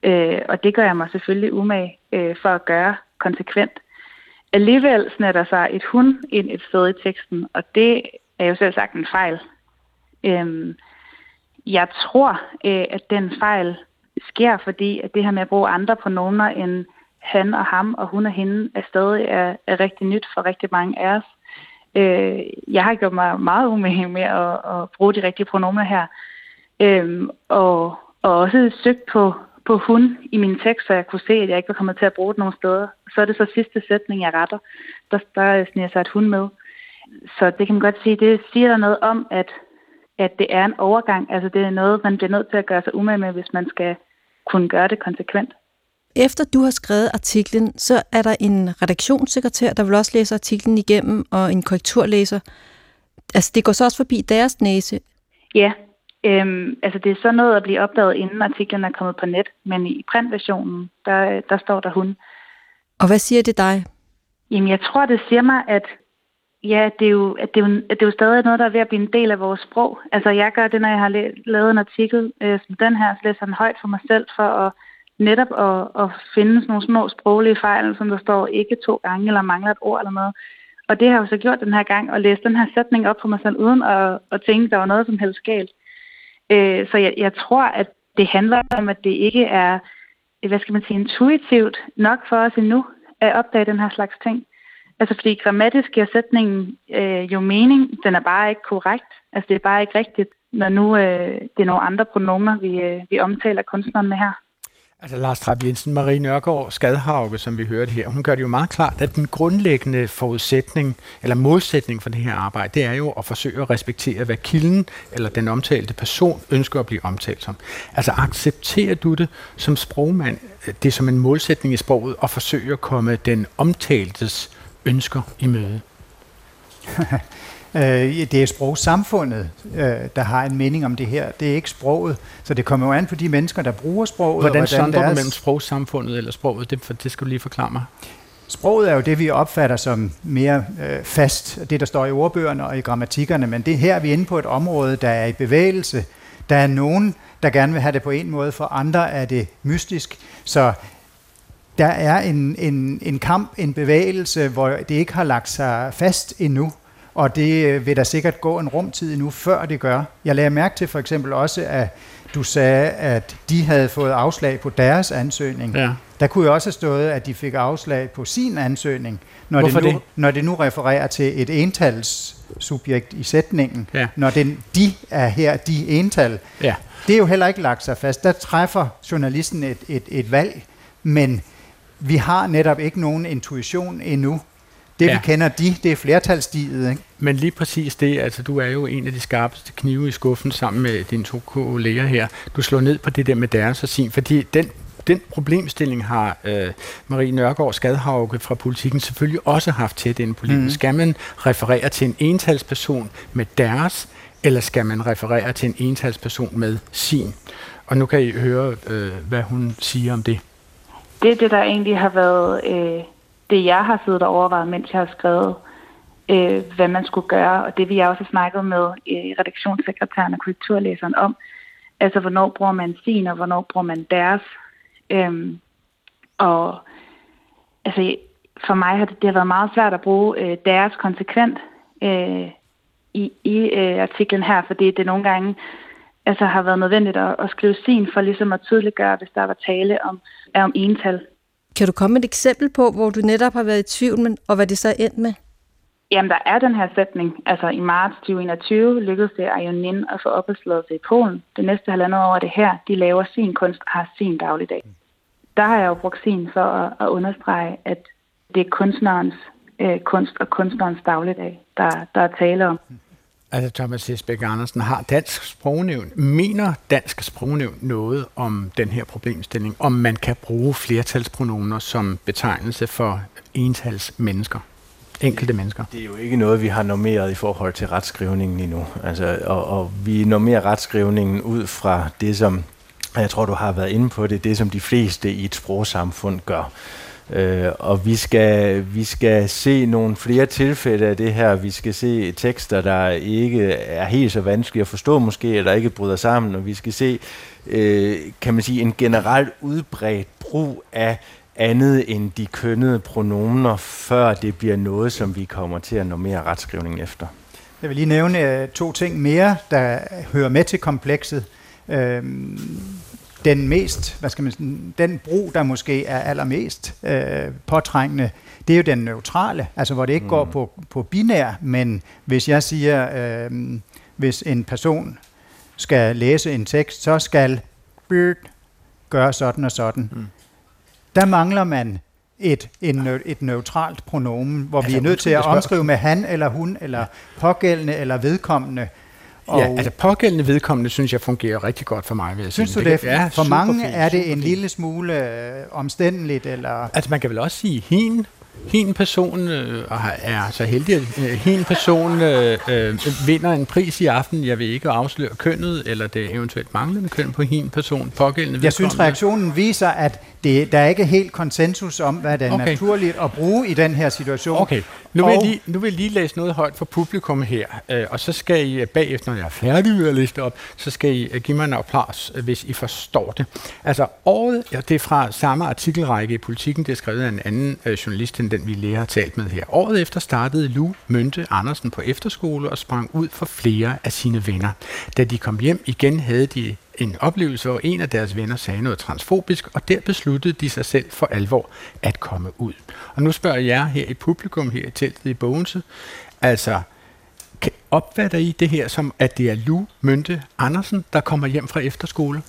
Øh, og det gør jeg mig selvfølgelig umage øh, for at gøre konsekvent. Alligevel snetter sig et hun ind et sted i teksten, og det er jo selv sagt en fejl. Øh, jeg tror, øh, at den fejl sker, fordi at det her med at bruge andre pronomener end han og ham og hun og hende er stadig er, er rigtig nyt for rigtig mange af os. Jeg har gjort mig meget umængelig med at, at bruge de rigtige pronomer her, øhm, og, og også søgt på, på hun i min tekst, så jeg kunne se, at jeg ikke var kommet til at bruge det nogen steder. Så er det så sidste sætning, jeg retter, der, der sniger sig et hun med. Så det kan man godt sige, det siger der noget om, at, at det er en overgang. Altså det er noget, man bliver nødt til at gøre sig umængelig med, hvis man skal kunne gøre det konsekvent. Efter du har skrevet artiklen, så er der en redaktionssekretær, der vil også læse artiklen igennem, og en korrekturlæser. Altså, det går så også forbi deres næse. Ja, øhm, altså det er sådan noget at blive opdaget, inden artiklen er kommet på net, men i printversionen, der, der står der hun. Og hvad siger det dig? Jamen, jeg tror, det siger mig, at, ja, det, er jo, at, det, er jo, at det er jo stadig noget, der er ved at blive en del af vores sprog. Altså, jeg gør det, når jeg har lavet en artikel øh, som den her, så læser den højt for mig selv, for at netop at, at finde sådan nogle små sproglige fejl, som der står ikke to gange, eller mangler et ord eller noget. Og det har jeg jo så gjort den her gang, og læst den her sætning op på mig selv, uden at, at tænke, der var noget som helst galt. Øh, så jeg, jeg tror, at det handler om, at det ikke er hvad skal man sige, intuitivt nok for os endnu at opdage den her slags ting. Altså fordi grammatisk giver sætningen øh, jo mening, den er bare ikke korrekt. Altså det er bare ikke rigtigt, når nu øh, det er nogle andre pronomer, vi, øh, vi omtaler kunstnerne med her. Altså Lars Trap Jensen, Marie Nørgaard Skadhauge, som vi hørte her, hun gør det jo meget klart, at den grundlæggende forudsætning, eller modsætning for det her arbejde, det er jo at forsøge at respektere, hvad kilden eller den omtalte person ønsker at blive omtalt som. Altså accepterer du det som sprogmand, det som en modsætning i sproget, og forsøge at komme den omtaltes ønsker i møde? Det er sprogsamfundet, der har en mening om det her. Det er ikke sproget. Så det kommer jo an på de mennesker, der bruger sproget. Hvordan, hvordan sondrer deres... du mellem sprogsamfundet eller sproget? Det, for, det skal du lige forklare mig. Sproget er jo det, vi opfatter som mere øh, fast. Det, der står i ordbøgerne og i grammatikkerne. Men det her, vi er inde på et område, der er i bevægelse. Der er nogen, der gerne vil have det på en måde. For andre er det mystisk. Så... Der er en, en, en kamp, en bevægelse, hvor det ikke har lagt sig fast endnu, og det vil der sikkert gå en rumtid endnu, før det gør. Jeg lagde mærke til for eksempel også, at du sagde, at de havde fået afslag på deres ansøgning. Ja. Der kunne jo også have stået, at de fik afslag på sin ansøgning, når, det nu, det? når det nu refererer til et entalssubjekt i sætningen. Ja. Når den, de er her, de ental. Ja. Det er jo heller ikke lagt sig fast. Der træffer journalisten et, et, et valg, men... Vi har netop ikke nogen intuition endnu. Det ja. vi kender, de, det er flertalsdiget, ikke? Men lige præcis det, altså du er jo en af de skarpeste knive i skuffen sammen med dine to kolleger her. Du slår ned på det der med deres og sin, fordi den, den problemstilling har øh, Marie Nørgaard Skadhauge fra Politiken selvfølgelig også haft tæt inden på livet. Mm. Skal man referere til en entalsperson med deres, eller skal man referere til en entalsperson med sin? Og nu kan I høre, øh, hvad hun siger om det. Det er det, der egentlig har været øh, det, jeg har siddet og overvejet, mens jeg har skrevet, øh, hvad man skulle gøre. Og det, vi har også snakket med øh, redaktionssekretæren og kulturlæseren om. Altså, hvornår bruger man sin, og hvornår bruger man deres. Øhm, og altså, for mig har det, det har været meget svært at bruge øh, deres konsekvent øh, i, i øh, artiklen her, fordi det nogle gange... altså har været nødvendigt at, at skrive sin for ligesom at tydeliggøre, hvis der var tale om, om ental. Kan du komme med et eksempel på, hvor du netop har været i tvivl, men, og hvad det så endte med? Jamen, der er den her sætning. Altså i marts tyve enogtyve lykkedes det Arjun Nin at få opholdstilladelse i Polen. Det næste halvandet år er det her. De laver sin kunst og har sin dagligdag. Der har jeg jo brugt sin for at, at understrege, at det er kunstnerens øh, kunst og kunstnerens dagligdag, der, der er tale om. Altså Thomas Hestbæk Andersen, har Dansk Sprognævn, mener Dansk Sprognævn noget om den her problemstilling, om man kan bruge flertalspronomer som betegnelse for entals mennesker, enkelte mennesker? Det er jo ikke noget, vi har normeret i forhold til retskrivningen endnu, altså, og, og vi normerer retskrivningen ud fra det, som, jeg tror du har været inde på det, det som de fleste i et sprogsamfund gør. Uh, og vi skal, vi skal se nogle flere tilfælde af det her. Vi skal se tekster, der ikke er helt så vanskelige at forstå måske, eller ikke bryder sammen, og vi skal se uh, kan man sige, en generelt udbredt brug af andet end de kønnede pronomener, før det bliver noget, som vi kommer til at normere retskrivningen efter. Jeg vil lige nævne uh, to ting mere, der hører med til komplekset. Uh, Den mest, hvad skal man sige, den brug, der måske er allermest øh, påtrængende, det er jo den neutrale, altså hvor det ikke mm. går på, på binær, men hvis jeg siger, øh, hvis en person skal læse en tekst, så skal Bird gøre sådan og sådan. Mm. Der mangler man et, en, et neutralt pronomen, hvor altså, vi er nødt til at omskrive med han eller hun, eller pågældende eller vedkommende. Ja, altså pågældende vedkommende, synes jeg, fungerer rigtig godt for mig. Synes, synes du det? det ja, for mange fint, er det en lille smule øh, omstændeligt, eller... Altså man kan vel også sige, hin, hin person øh, er så heldig, at øh, hin person øh, øh, vinder en pris i aften. Jeg vil ikke afsløre kønnet, eller det eventuelt manglende køn på hin person, pågældende vedkommende. Jeg synes, reaktionen viser, at det, der er ikke helt konsensus om, hvad der okay. er naturligt at bruge i den her situation. Okay. Nu vil, lige, nu vil jeg lige læse noget højt for publikum her, øh, og så skal I bagefter, når jeg er færdig med at læse op, så skal I uh, give mig en applaus, hvis I forstår det. Altså året, ja, det er fra samme artikelrække i Politiken, det er skrevet af en anden øh, journalist, end den, vi lige har talt med her. Året efter startede Lue Mønthe Andersen på efterskole og sprang ud for flere af sine venner. Da de kom hjem igen, havde de en oplevelse, hvor en af deres venner sagde noget transfobisk, og der besluttede de sig selv for alvor at komme ud. Og nu spørger jeg her i publikum, her i teltet i Bogense, altså, opfatter I det her som, at det er Lue Mønthe Andersen, der kommer hjem fra efterskole?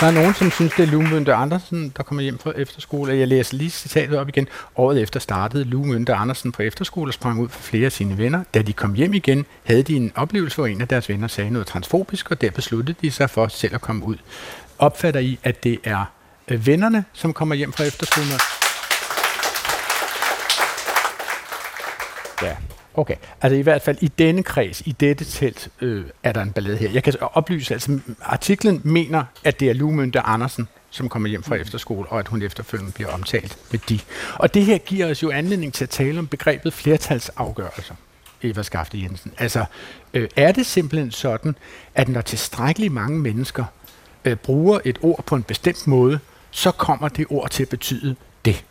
Der er nogen, som synes, det er Lue Mønthe Andersen, der kommer hjem fra efterskole. Jeg læser lige citatet op igen. Året efter startede Lue Mønthe Andersen på efterskole og sprang ud for flere af sine venner. Da de kom hjem igen, havde de en oplevelse, hvor en af deres venner sagde noget transfobisk, og der besluttede de sig for selv at komme ud. Opfatter I, at det er vennerne, som kommer hjem fra efterskole? Ja. Okay, altså i hvert fald i denne kreds, i dette telt, øh, er der en ballade her. Jeg kan oplyse, altså artiklen mener, at det er Lue Mønthe Andersen, som kommer hjem fra efterskole, og at hun efterfølgende bliver omtalt med de. Og det her giver os jo anledning til at tale om begrebet flertalsafgørelser, Eva Skafte Jensen. Altså, øh, er det simpelthen sådan, at når tilstrækkeligt mange mennesker øh, bruger et ord på en bestemt måde, så kommer det ord til at betyde det?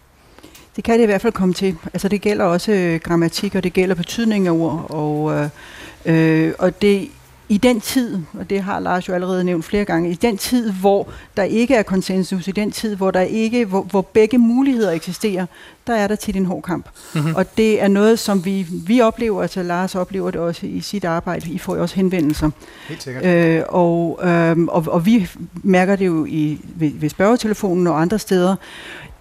Det kan det i hvert fald komme til. Altså det gælder også øh, grammatik, og det gælder betydning af ord. Og, øh, og det i den tid, og det har Lars jo allerede nævnt flere gange, i den tid, hvor der ikke er konsensus, i den tid, hvor der ikke, hvor, hvor begge muligheder eksisterer, der er der tit en hård kamp. Mm-hmm. Og det er noget, som vi, vi oplever, altså Lars oplever det også i sit arbejde. I får jo også henvendelser. Helt sikkert. Øh, og, øh, og, og vi mærker det jo i, ved, ved spørgetelefonen og andre steder.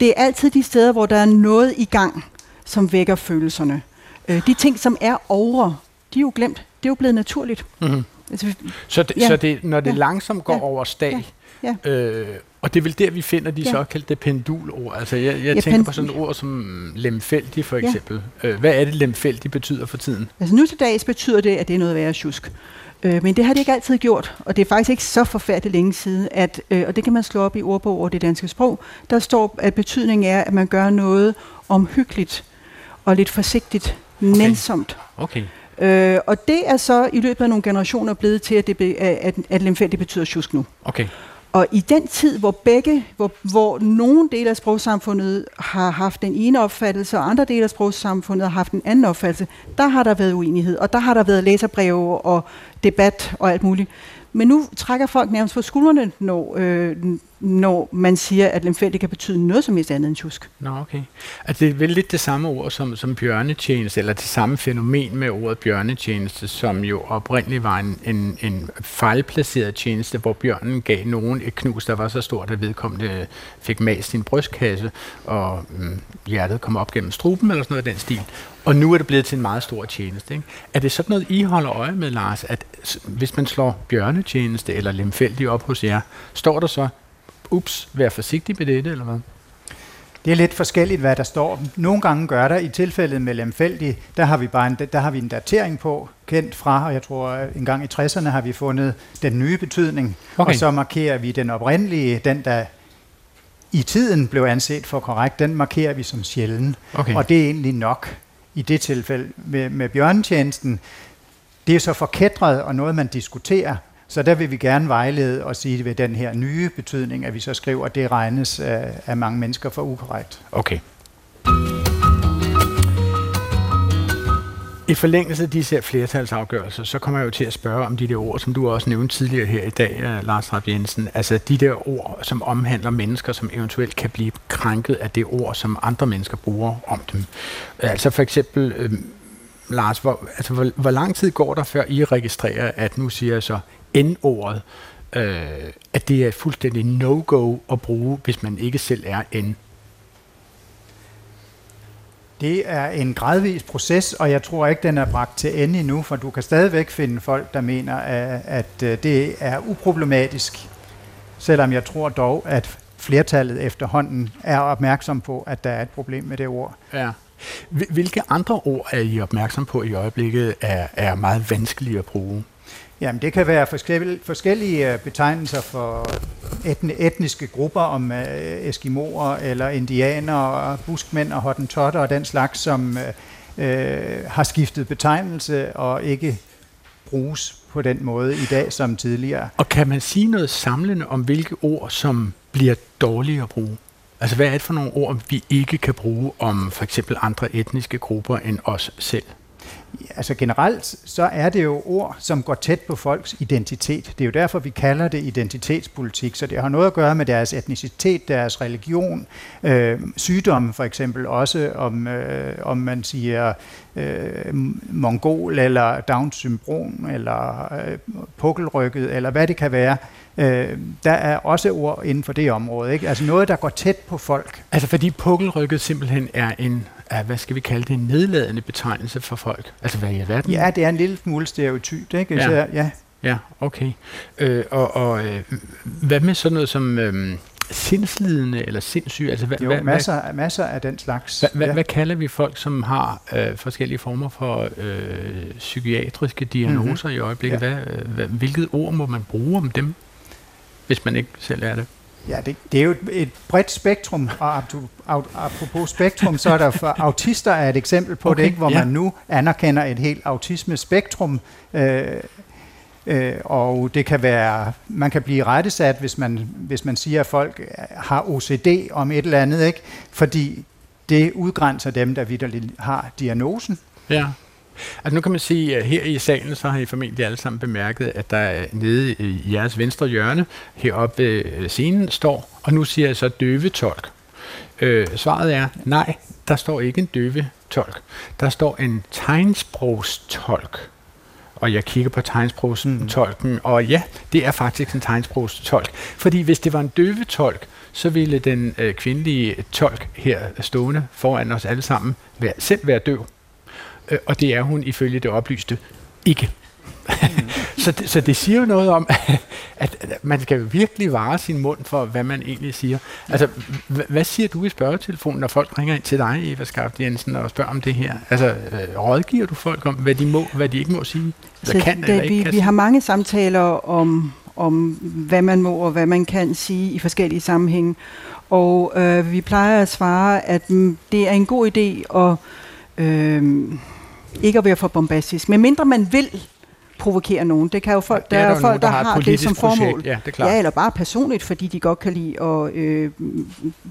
Det er altid de steder, hvor der er noget i gang, som vækker følelserne. Øh, de ting, som er over, de er jo glemt. Det er jo blevet naturligt. Mm-hmm. Altså, så det, ja. så det, når det ja. langsomt går ja. over stag, ja. Ja. Øh, og det er vel der, vi finder de ja. såkaldte pendulord. Altså, jeg, jeg ja, tænker pendul. på sådan et ord som lemfældig, for eksempel. Ja. Øh, hvad er det, lemfældig betyder for tiden? Altså nu til dags betyder det, at det er noget værre sjusk. Øh, men det har det ikke altid gjort, og det er faktisk ikke så forfærdeligt længe siden, at, øh, og det kan man slå op i ordbog over Det Danske Sprog, der står, at betydningen er, at man gør noget omhyggeligt og lidt forsigtigt, okay. nænsomt. Okay. Øh, og det er så i løbet af nogle generationer blevet til, at, det be, at, at lemfældigt betyder sjusk nu. Okay. Og i den tid, hvor begge, hvor, hvor nogle dele af sprogsamfundet har haft den ene opfattelse, og andre dele af sprogsamfundet har haft en anden opfattelse, der har der været uenighed, og der har der været læserbreve og debat og alt muligt. Men nu trækker folk nærmest på skuldrene, når, øh, når man siger, at lemfældigt kan betyde noget som helst andet end tjusk. Nå, okay. Altså det er vel lidt det samme ord som, som bjørnetjeneste, eller det samme fænomen med ordet bjørnetjeneste, som jo oprindeligt var en, en, en fejlplaceret tjeneste, hvor bjørnen gav nogen et knus, der var så stort, at vedkommende fik mast sin brystkasse, og mm, hjertet kom op gennem struben, eller sådan noget af den stil. Og nu er det blevet til en meget stor tjeneste. Ikke? Er det sådan noget, I holder øje med, Lars, at hvis man slår bjørnetjeneste eller lemfældig op hos jer, står der så, ups, vær forsigtig med dette, eller hvad? Det er lidt forskelligt, hvad der står. Nogle gange gør der, i tilfældet med lemfældig, der har vi bare en, der har vi en datering på, kendt fra, og jeg tror en gang i tresserne har vi fundet den nye betydning, okay. og så markerer vi den oprindelige, den der i tiden blev anset for korrekt, den markerer vi som sjælden, okay. og det er egentlig nok. I det tilfælde med, med bjørnetjenesten, det er så forkætret og noget, man diskuterer, så der vil vi gerne vejlede og sige ved den her nye betydning, at vi så skriver, at det regnes af, af mange mennesker for ukorrekt. Okay. I forlængelse af disse her flertalsafgørelser, så kommer jeg jo til at spørge om de der ord, som du også nævnte tidligere her i dag, Lars Trap Jensen. Altså de der ord, som omhandler mennesker, som eventuelt kan blive krænket af det ord, som andre mennesker bruger om dem. Altså for eksempel, øh, Lars, hvor, altså, hvor, hvor lang tid går der, før I registrerer, at nu siger jeg så N-ordet, øh, at det er fuldstændig no-go at bruge, hvis man ikke selv er N? Det er en gradvis proces, og jeg tror ikke, den er bragt til ende endnu, for du kan stadigvæk finde folk, der mener, at det er uproblematisk, selvom jeg tror dog, at flertallet efterhånden er opmærksom på, at der er et problem med det ord. Ja. Hvilke andre ord er I opmærksom på i øjeblikket, er, er meget vanskelige at bruge? Jamen, det kan være forskellige betegnelser for etniske grupper, om eskimoer eller indianere, buskmænd og hottentotter og den slags, som øh, har skiftet betegnelse og ikke bruges på den måde i dag som tidligere. Og kan man sige noget samlende om, hvilke ord, som bliver dårlige at bruge? Altså, hvad er det for nogle ord, vi ikke kan bruge om for eksempel andre etniske grupper end os selv? Altså generelt, så er det jo ord, som går tæt på folks identitet. Det er jo derfor, vi kalder det identitetspolitik, så det har noget at gøre med deres etnicitet, deres religion, øh, sygdomme for eksempel også, om, øh, om man siger øh, mongol eller Down-syndrom eller øh, pukkelrykket eller hvad det kan være. Øh, der er også ord inden for det område, ikke? Altså noget, der går tæt på folk. Altså fordi pukkelrykket simpelthen er en... Af, hvad skal vi kalde det, en nedladende betegnelse for folk? Altså, hvad i alverden? Ja, det er en lille smule stereotypt, ikke? Ja, så, ja. ja okay. Øh, og og øh, hvad med sådan noget som øh, sindslidende eller sindssyge? Altså, hva, jo, hva, masser, hva, masser af den slags. Hva, hva, ja. Hvad kalder vi folk, som har øh, forskellige former for øh, psykiatriske diagnoser mm-hmm. i øjeblikket? Ja. Hva, hva, hvilket ord må man bruge om dem, hvis man ikke selv er det? Ja, det, det er jo et bredt spektrum, og apropos spektrum, så er der for autister er et eksempel på okay, det, ikke, hvor ja. man nu anerkender et helt autismespektrum, øh, øh, og det kan være, man kan blive rettesat, hvis man, hvis man siger, at folk har O C D om et eller andet, ikke, fordi det udgrænser dem, der vitterligt har diagnosen. Ja. Altså nu kan man sige, at her i salen, så har I formentlig alle sammen bemærket, at der nede i jeres venstre hjørne, heroppe ved scenen, står, og nu siger jeg så døvetolk. Øh, svaret er, nej, der står ikke en døvetolk. Der står en tegnsprogstolk. Og jeg kigger på tegnsprogstolken, mm. og ja, det er faktisk en tegnsprogstolk. Fordi hvis det var en døvetolk, så ville den øh, kvindelige tolk her stående foran os alle sammen være, selv være døv. Og det er hun ifølge det oplyste ikke. Mm. så, det, så det siger jo noget om, at man skal virkelig vare sin mund for, hvad man egentlig siger. Altså, h- hvad siger du i spørgetelefonen, når folk ringer ind til dig, Eva Skafte Jensen, og spørger om det her? Altså, øh, rådgiver du folk om, hvad de må, hvad de ikke må sige? Eller altså, kan, det, eller ikke vi, kan vi har mange samtaler om, om, hvad man må og hvad man kan sige i forskellige sammenhænge. Og øh, vi plejer at svare, at mh, det er en god idé at Øhm, ikke at være for bombastisk, men mindre man vil provokere nogen. Det kan jo folk, ja, der, der er folk, nogen, der, der har, har det som formål. Ja, det ja, eller bare personligt, fordi de godt kan lide at øh,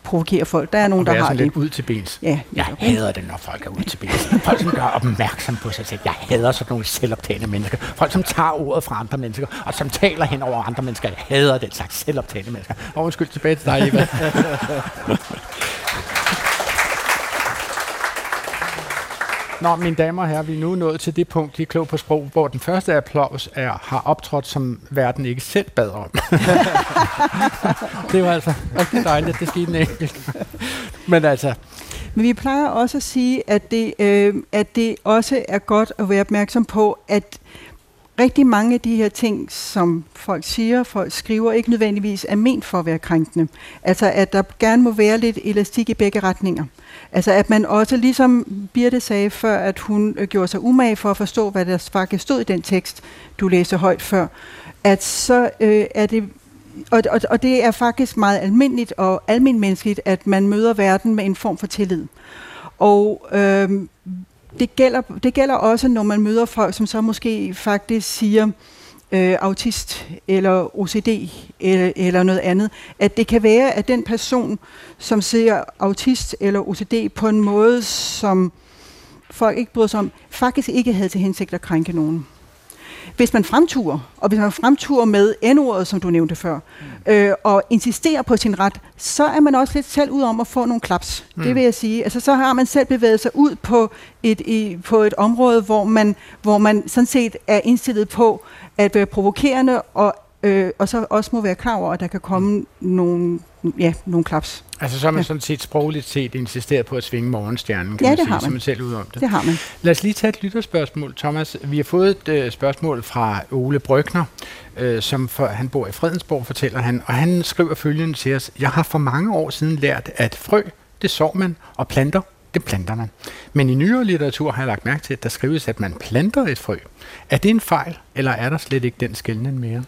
provokere folk. Der er nogen, og der har det. Lidt ud til bens. Ja, jeg hader det, når folk er ud til bens. Folk, som gør opmærksom på sig selv. Jeg hader sådan nogle selvoptagende mennesker. Folk, som tager ordet fra andre mennesker, og som taler hen over andre mennesker. Jeg hader den slags selvoptagende mennesker. Og undskyld, tilbage til dig, Eva. Nå, mine damer og herrer, vi er nu nået til det punkt i Klog på Sprog, hvor den første applaus er, har optrådt, som verden ikke selv bad om. Det var altså rigtig dejligt, det skete enkelt. Men altså... Men vi plejer også at sige, at det, øh, at det også er godt at være opmærksom på, at rigtig mange af de her ting, som folk siger, folk skriver, ikke nødvendigvis er ment for at være krænkende. Altså, at der gerne må være lidt elastik i begge retninger. Altså, at man også, ligesom Birte sagde før, at hun gjorde sig umage for at forstå, hvad der faktisk stod i den tekst, du læste højt før, at så øh, er det... Og, og, og det er faktisk meget almindeligt og almenmenneskeligt, at man møder verden med en form for tillid. Og... Øh, Det gælder, det gælder også, når man møder folk, som så måske faktisk siger øh, autist eller O C D eller, eller noget andet. At det kan være, at den person, som siger autist eller O C D på en måde, som folk ikke bryder sig om, faktisk ikke havde til hensigt at krænke nogen. Hvis man fremturer, og hvis man fremturer med N-ordet, som du nævnte før, øh, og insisterer på sin ret, så er man også lidt selv ud om at få nogle klaps. Mm. Det vil jeg sige. Altså, så har man selv bevæget sig ud på et, i, på et område, hvor man, hvor man sådan set er indstillet på at være provokerende, og, øh, og så også må være klar over, at der kan komme mm. nogle, ja, nogle klaps. Altså, så har man ja. sådan set sprogligt set insisteret på at svinge morgenstjernen, kan ja, man sige, man. så man selv ud om det. det har man. Lad os lige tage et lytterspørgsmål, Thomas. Vi har fået et øh, spørgsmål fra Ole Brygner, øh, som for, han bor i Fredensborg, fortæller han, og han skriver følgende til os. Jeg har for mange år siden lært, at frø, det sår man, og planter, det planter man. Men i nyere litteratur har jeg lagt mærke til, at der skrives, at man planter et frø. Er det en fejl, eller er der slet ikke den skelnen mere?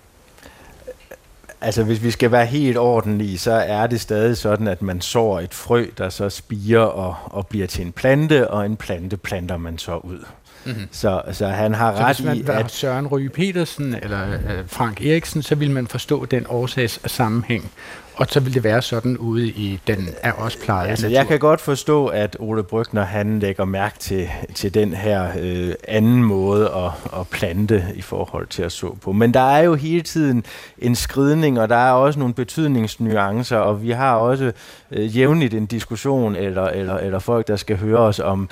Altså, hvis vi skal være helt ordentlige, så er det stadig sådan, at man sår et frø, der så spirer og, og bliver til en plante, og en plante planter man så ud. Mm-hmm. Så, så han har så ret man, i, at... Søren Ryge Petersen eller øh, Frank Eriksen, så vil man forstå den årsags sammenhæng. Og så vil det være sådan ude i den af os plejede altså, natur. Jeg kan godt forstå, at Ole Brygner, han lægger mærke til, til den her øh, anden måde at, at plante i forhold til at så på. Men der er jo hele tiden en skridning, og der er også nogle betydningsnuancer, og vi har også øh, jævnligt en diskussion, eller, eller, eller folk, der skal høre os om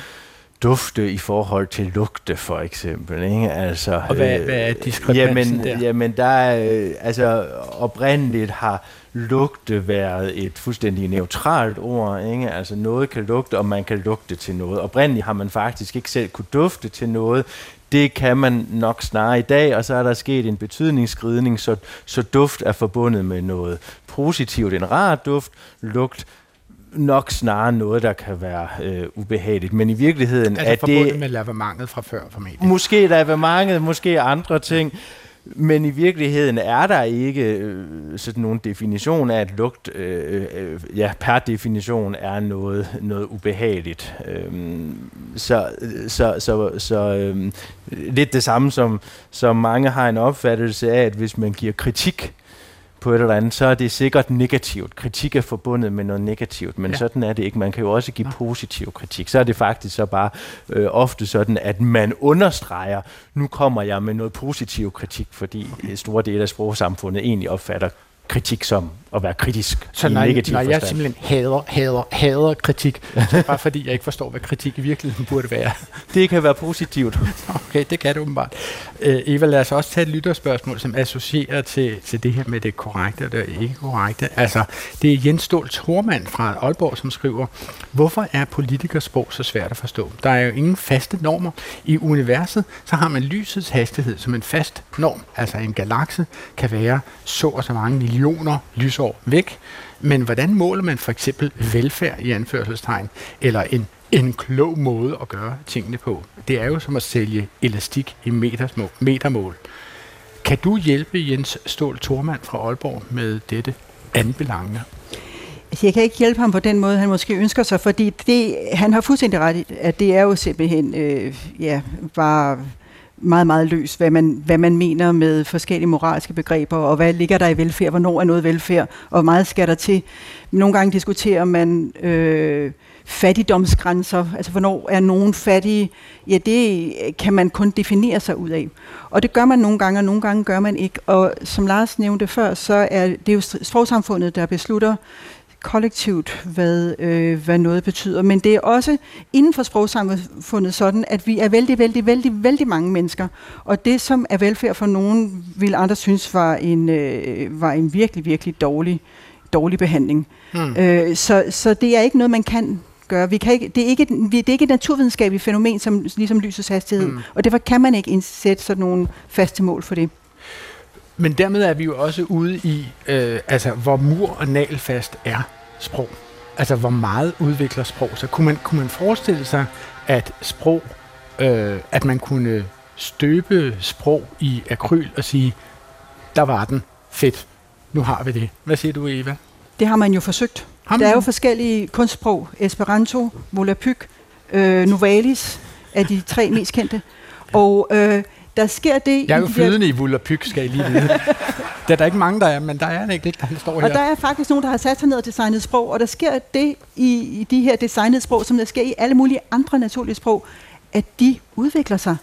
dufte i forhold til lugte, for eksempel. Ikke? Altså, og hvad, øh, hvad er diskrepansen der? Jamen, der er, øh, altså, oprindeligt har lugte været et fuldstændig neutralt ord, ikke? Altså noget kan lugte, og man kan lugte til noget. Oprindeligt har man faktisk ikke selv kunne dufte til noget. Det kan man nok snarere i dag, og så er der sket en betydningsskridning, så, så duft er forbundet med noget positivt. En rar duft, lugt, nok snarere noget, der kan være øh, ubehageligt, men i virkeligheden altså er det... Altså forbundet med lavamanget fra før, formentlig. Måske lavamanget, måske andre ting, men i virkeligheden er der ikke øh, sådan nogen definition af, at lugt øh, øh, ja, per definition er noget, noget ubehageligt. Øh, så så, så, så øh, lidt det samme, som, som mange har en opfattelse af, at hvis man giver kritik på et eller andet, så er det sikkert negativt. Kritik er forbundet med noget negativt, men ja. Sådan er det ikke. Man kan jo også give positiv kritik. Så er det faktisk så bare øh, ofte sådan, at man understreger, nu kommer jeg med noget positiv kritik, fordi okay. store dele af sprogsamfundet egentlig opfatter kritik som at være kritisk. Så nej, negativ nej jeg simpelthen hader, hader, hader kritik, bare fordi jeg ikke forstår, hvad kritik i virkeligheden burde være. Det kan være positivt. Okay, det kan det åbenbart. Øh, Eva, lad os også tage et lytterspørgsmål, som associerer til, til det her med det korrekte og det ikke korrekte. Altså, det er Jens Stolt Hormand fra Aalborg, som skriver, hvorfor er politikersprog så svært at forstå? Der er jo ingen faste normer. I universet, så har man lysets hastighed som en fast norm. Altså, en galakse kan være så og så mange lille millioner lysår væk, men hvordan måler man for eksempel velfærd i anførselstegn, eller en, en klog måde at gøre tingene på? Det er jo som at sælge elastik i metersmå, metermål. Kan du hjælpe Jens Stolt Thormand fra Aalborg med dette anbelangende? Jeg kan ikke hjælpe ham på den måde, han måske ønsker sig, fordi det, han har fuldstændig ret i, at det er jo simpelthen øh, ja, bare... meget, meget løs, hvad man, hvad man mener med forskellige moralske begreber, og hvad ligger der i velfærd, hvornår er noget velfærd, og meget skal der til. Nogle gange diskuterer man øh, fattigdomsgrænser, altså hvornår er nogen fattige, ja, det kan man kun definere sig ud af. Og det gør man nogle gange, og nogle gange gør man ikke. Og som Lars nævnte før, så er det jo sprogsamfundet, der beslutter kollektivt, hvad, øh, hvad noget betyder. Men det er også inden for sprogsamfundet sådan, at vi er vældig, vældig, vældig, vældig mange mennesker. Og det, som er velfærd for nogen, vil andre synes var en, øh, var en virkelig, virkelig dårlig, dårlig behandling. Mm. Øh, så, så det er ikke noget, man kan gøre. Vi kan ikke, det, er ikke, det er ikke et naturvidenskabeligt fænomen, som, ligesom lysets hastighed. Mm. Og derfor kan man ikke indsætte sådan nogle faste mål for det. Men dermed er vi jo også ude i, øh, altså, hvor mur- og nagelfast er sprog. Altså, hvor meget udvikler sprog. Så kunne man, kunne man forestille sig, at sprog, øh, at man kunne støbe sprog i akryl og sige, der var den, fedt, nu har vi det. Hvad siger du, Eva? Det har man jo forsøgt. Ham. Der er jo forskellige kunstsprog. Esperanto, volapyk, øh, novalis er de tre mest kendte. Og... Øh, Der sker det... Jeg er jo flydende i volapyk, skal I lige vide. Der er der ikke mange, der er, men der er en enkelt, der står og her. Og der er faktisk nogen, der har sat sig ned og designet sprog, og der sker det i, i de her designede sprog, som der sker i alle mulige andre naturlige sprog, at de udvikler sig.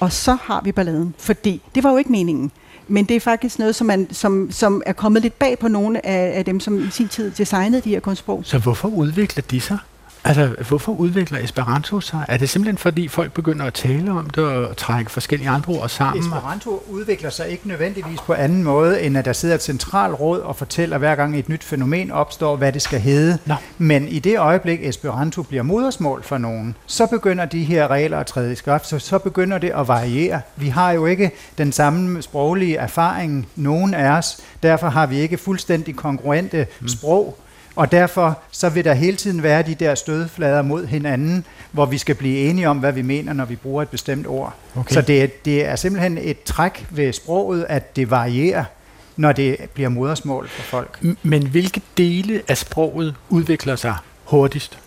Og så har vi balladen, fordi det var jo ikke meningen. Men det er faktisk noget, som, man, som, som er kommet lidt bag på nogle af, af dem, som i sin tid designede de her kunstsprog. Så hvorfor udvikler de sig? Altså, hvorfor udvikler Esperanto sig? Er det simpelthen, fordi folk begynder at tale om det og trække forskellige andre ord sammen? Esperanto udvikler sig ikke nødvendigvis på anden måde, end at der sidder et centralråd og fortæller, hver gang et nyt fænomen opstår, hvad det skal hedde. Nå. Men i det øjeblik, Esperanto bliver modersmål for nogen, så begynder de her regler at træde i kraft, så, så begynder det at variere. Vi har jo ikke den samme sproglige erfaring, nogen af os. Derfor har vi ikke fuldstændig kongruente mm. sprog. Og derfor så vil der hele tiden være de der stødflader mod hinanden, hvor vi skal blive enige om, hvad vi mener, når vi bruger et bestemt ord. Okay. Så det, det er simpelthen et træk ved sproget, at det varierer, når det bliver modersmål for folk. Men hvilke dele af sproget udvikler sig hurtigst?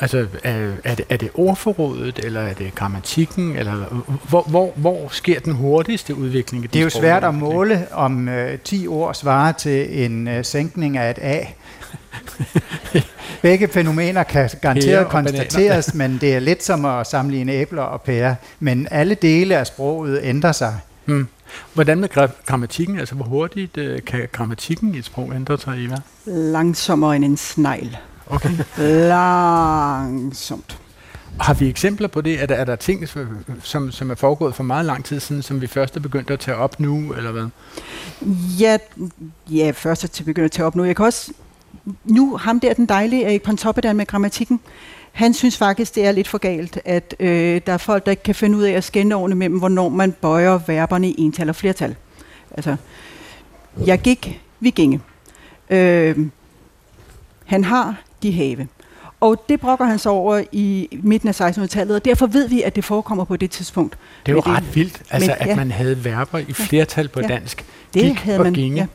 Altså, er, er, det, er det ordforrådet, eller er det grammatikken, eller hvor, hvor, hvor sker den hurtigste udvikling? Det er jo svært at måle, om øh, ti ord svarer til en øh, sænkning af et A. Begge fænomener kan garanteret konstateres, men det er lidt som at sammenligne æbler og pærer. Men alle dele af sproget ændrer sig. Hmm. Hvordan med grammatikken? Altså, hvor hurtigt øh, kan grammatikken i et sprog ændre sig, Eva? Langsommere end en snegl. Okay. Langsomt. Har vi eksempler på det? Er der, er der ting, som, som er foregået for meget lang tid siden, som vi først er begyndt at tage op nu, eller hvad? Ja, ja først er begyndt at tage op nu. Jeg kan også... Nu, ham der, den dejlige Erik Pontoppidan med grammatikken, han synes faktisk, det er lidt for galt, at øh, der er folk, der ikke kan finde ud af at skelne ordene mellem, hvornår man bøjer verberne i ental og flertal. Altså, jeg gik, vi ginge. Øh, han har... de have. Og det brokker han så over i midten af sekstenhundredetallet, og derfor ved vi, at det forekommer på det tidspunkt. Det er jo ret det, vildt, altså men, at ja. man havde verber i flertal på ja. dansk. Det Gik havde og man. Ginge. Ja.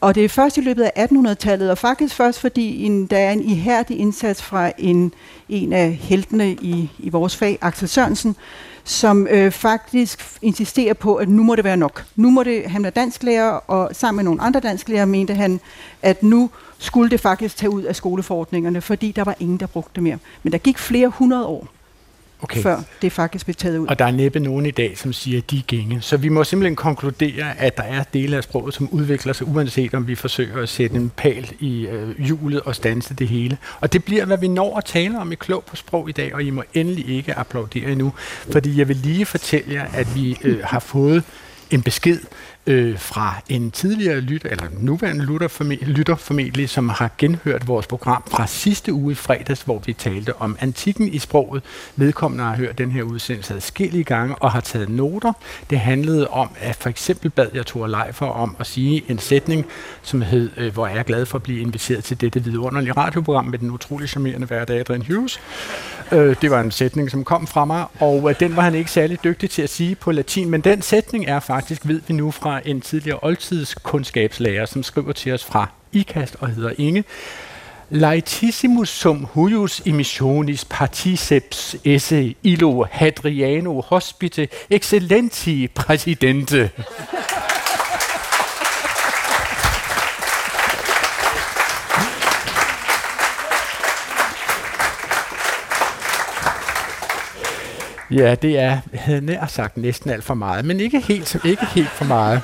Og det er først i løbet af attenhundredetallet, og faktisk først fordi en, der er en ihærdig indsats fra en, en af heltene i, i vores fag, Axel Sørensen, som øh, faktisk insisterer på, at nu må det være nok. Nu må det, han er dansklærer, og sammen med nogle andre dansklærer mente han, at nu skulle det faktisk tage ud af skoleforordningerne, fordi der var ingen, der brugte det mere. Men der gik flere hundrede år, okay. før det faktisk blev taget ud. Og der er næppe nogen i dag, som siger, at de gænge. Så vi må simpelthen konkludere, at der er dele af sproget, som udvikler sig, uanset om vi forsøger at sætte en pal i øh, hjulet og standse det hele. Og det bliver, hvad vi når at tale om i Klog på Sprog i dag, og I må endelig ikke applaudere endnu, fordi jeg vil lige fortælle jer, at vi øh, har fået en besked øh, fra en tidligere lytter, eller nuværende lytter, formel, lytter formentlig, som har genhørt vores program fra sidste uge i fredags, hvor vi talte om antikken i sproget. Vedkommende har hørt den her udsendelse adskillige gange og har taget noter. Det handlede om, at for eksempel bad jeg Thor Leifer om at sige en sætning, som hed, øh, hvor jeg er glad for at blive inviteret til dette vidunderlige radioprogram med den utrolig charmerende vært Adrian Hughes. Øh, det var en sætning, som kom fra mig, og øh, den var han ikke særlig dygtig til at sige på latin, men den sætning er faktisk, ved vi nu, fra en tidligere oldtidskundskabslærer, som skriver til os fra IKAST og hedder Inge. Laetissimus sum huius emissionis particeps esse illo Hadriano hospite excellenti presidente. Ja, det er, havde nær sagt, næsten alt for meget, men ikke helt, ikke helt for meget.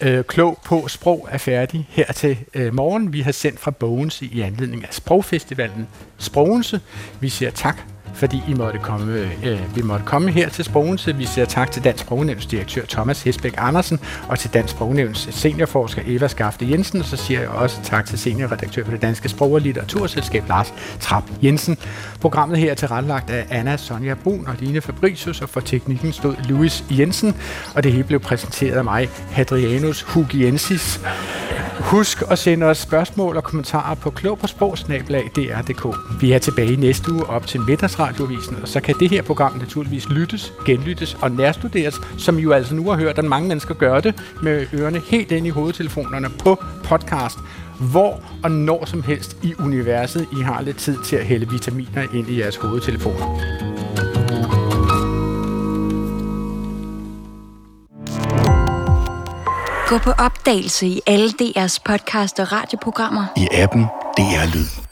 Øh, Klog på Sprog er færdig her til øh, morgen. Vi har sendt fra Bogense i anledning af Sprogfestivalen Sprogense. Vi siger tak, fordi I måtte komme, øh, vi måtte komme her til Sprogense. Vi siger tak til Dansk Sprognævns direktør Thomas Hestbæk Andersen og til Dansk Sprognævns seniorforsker Eva Skafte Jensen. Og så siger jeg også tak til seniorredaktør for Det Danske Sprog- og Litteraturselskab Lars Trap Jensen. Programmet her er tilrettelagt af Anna Sonja Brun og Line Fabricius, og for teknikken stod Louis Jensen. Og det hele blev præsenteret af mig, Hadrianus Hugiensis. Husk at sende os spørgsmål og kommentarer på klog på sprog snabel-a d r punktum d k. Vi er tilbage næste uge op til middagsradioavisen, og så kan det her program naturligvis lyttes, genlyttes og nærstuderes, som I jo altså nu har hørt, at mange mennesker gør det med ørerne helt inde i hovedtelefonerne på podcast, hvor og når som helst i universet I har lidt tid til at hælde vitaminer ind i jeres hovedtelefoner. Gå på opdagelse i alle D R's podcast og radioprogrammer. I appen D R Lyd.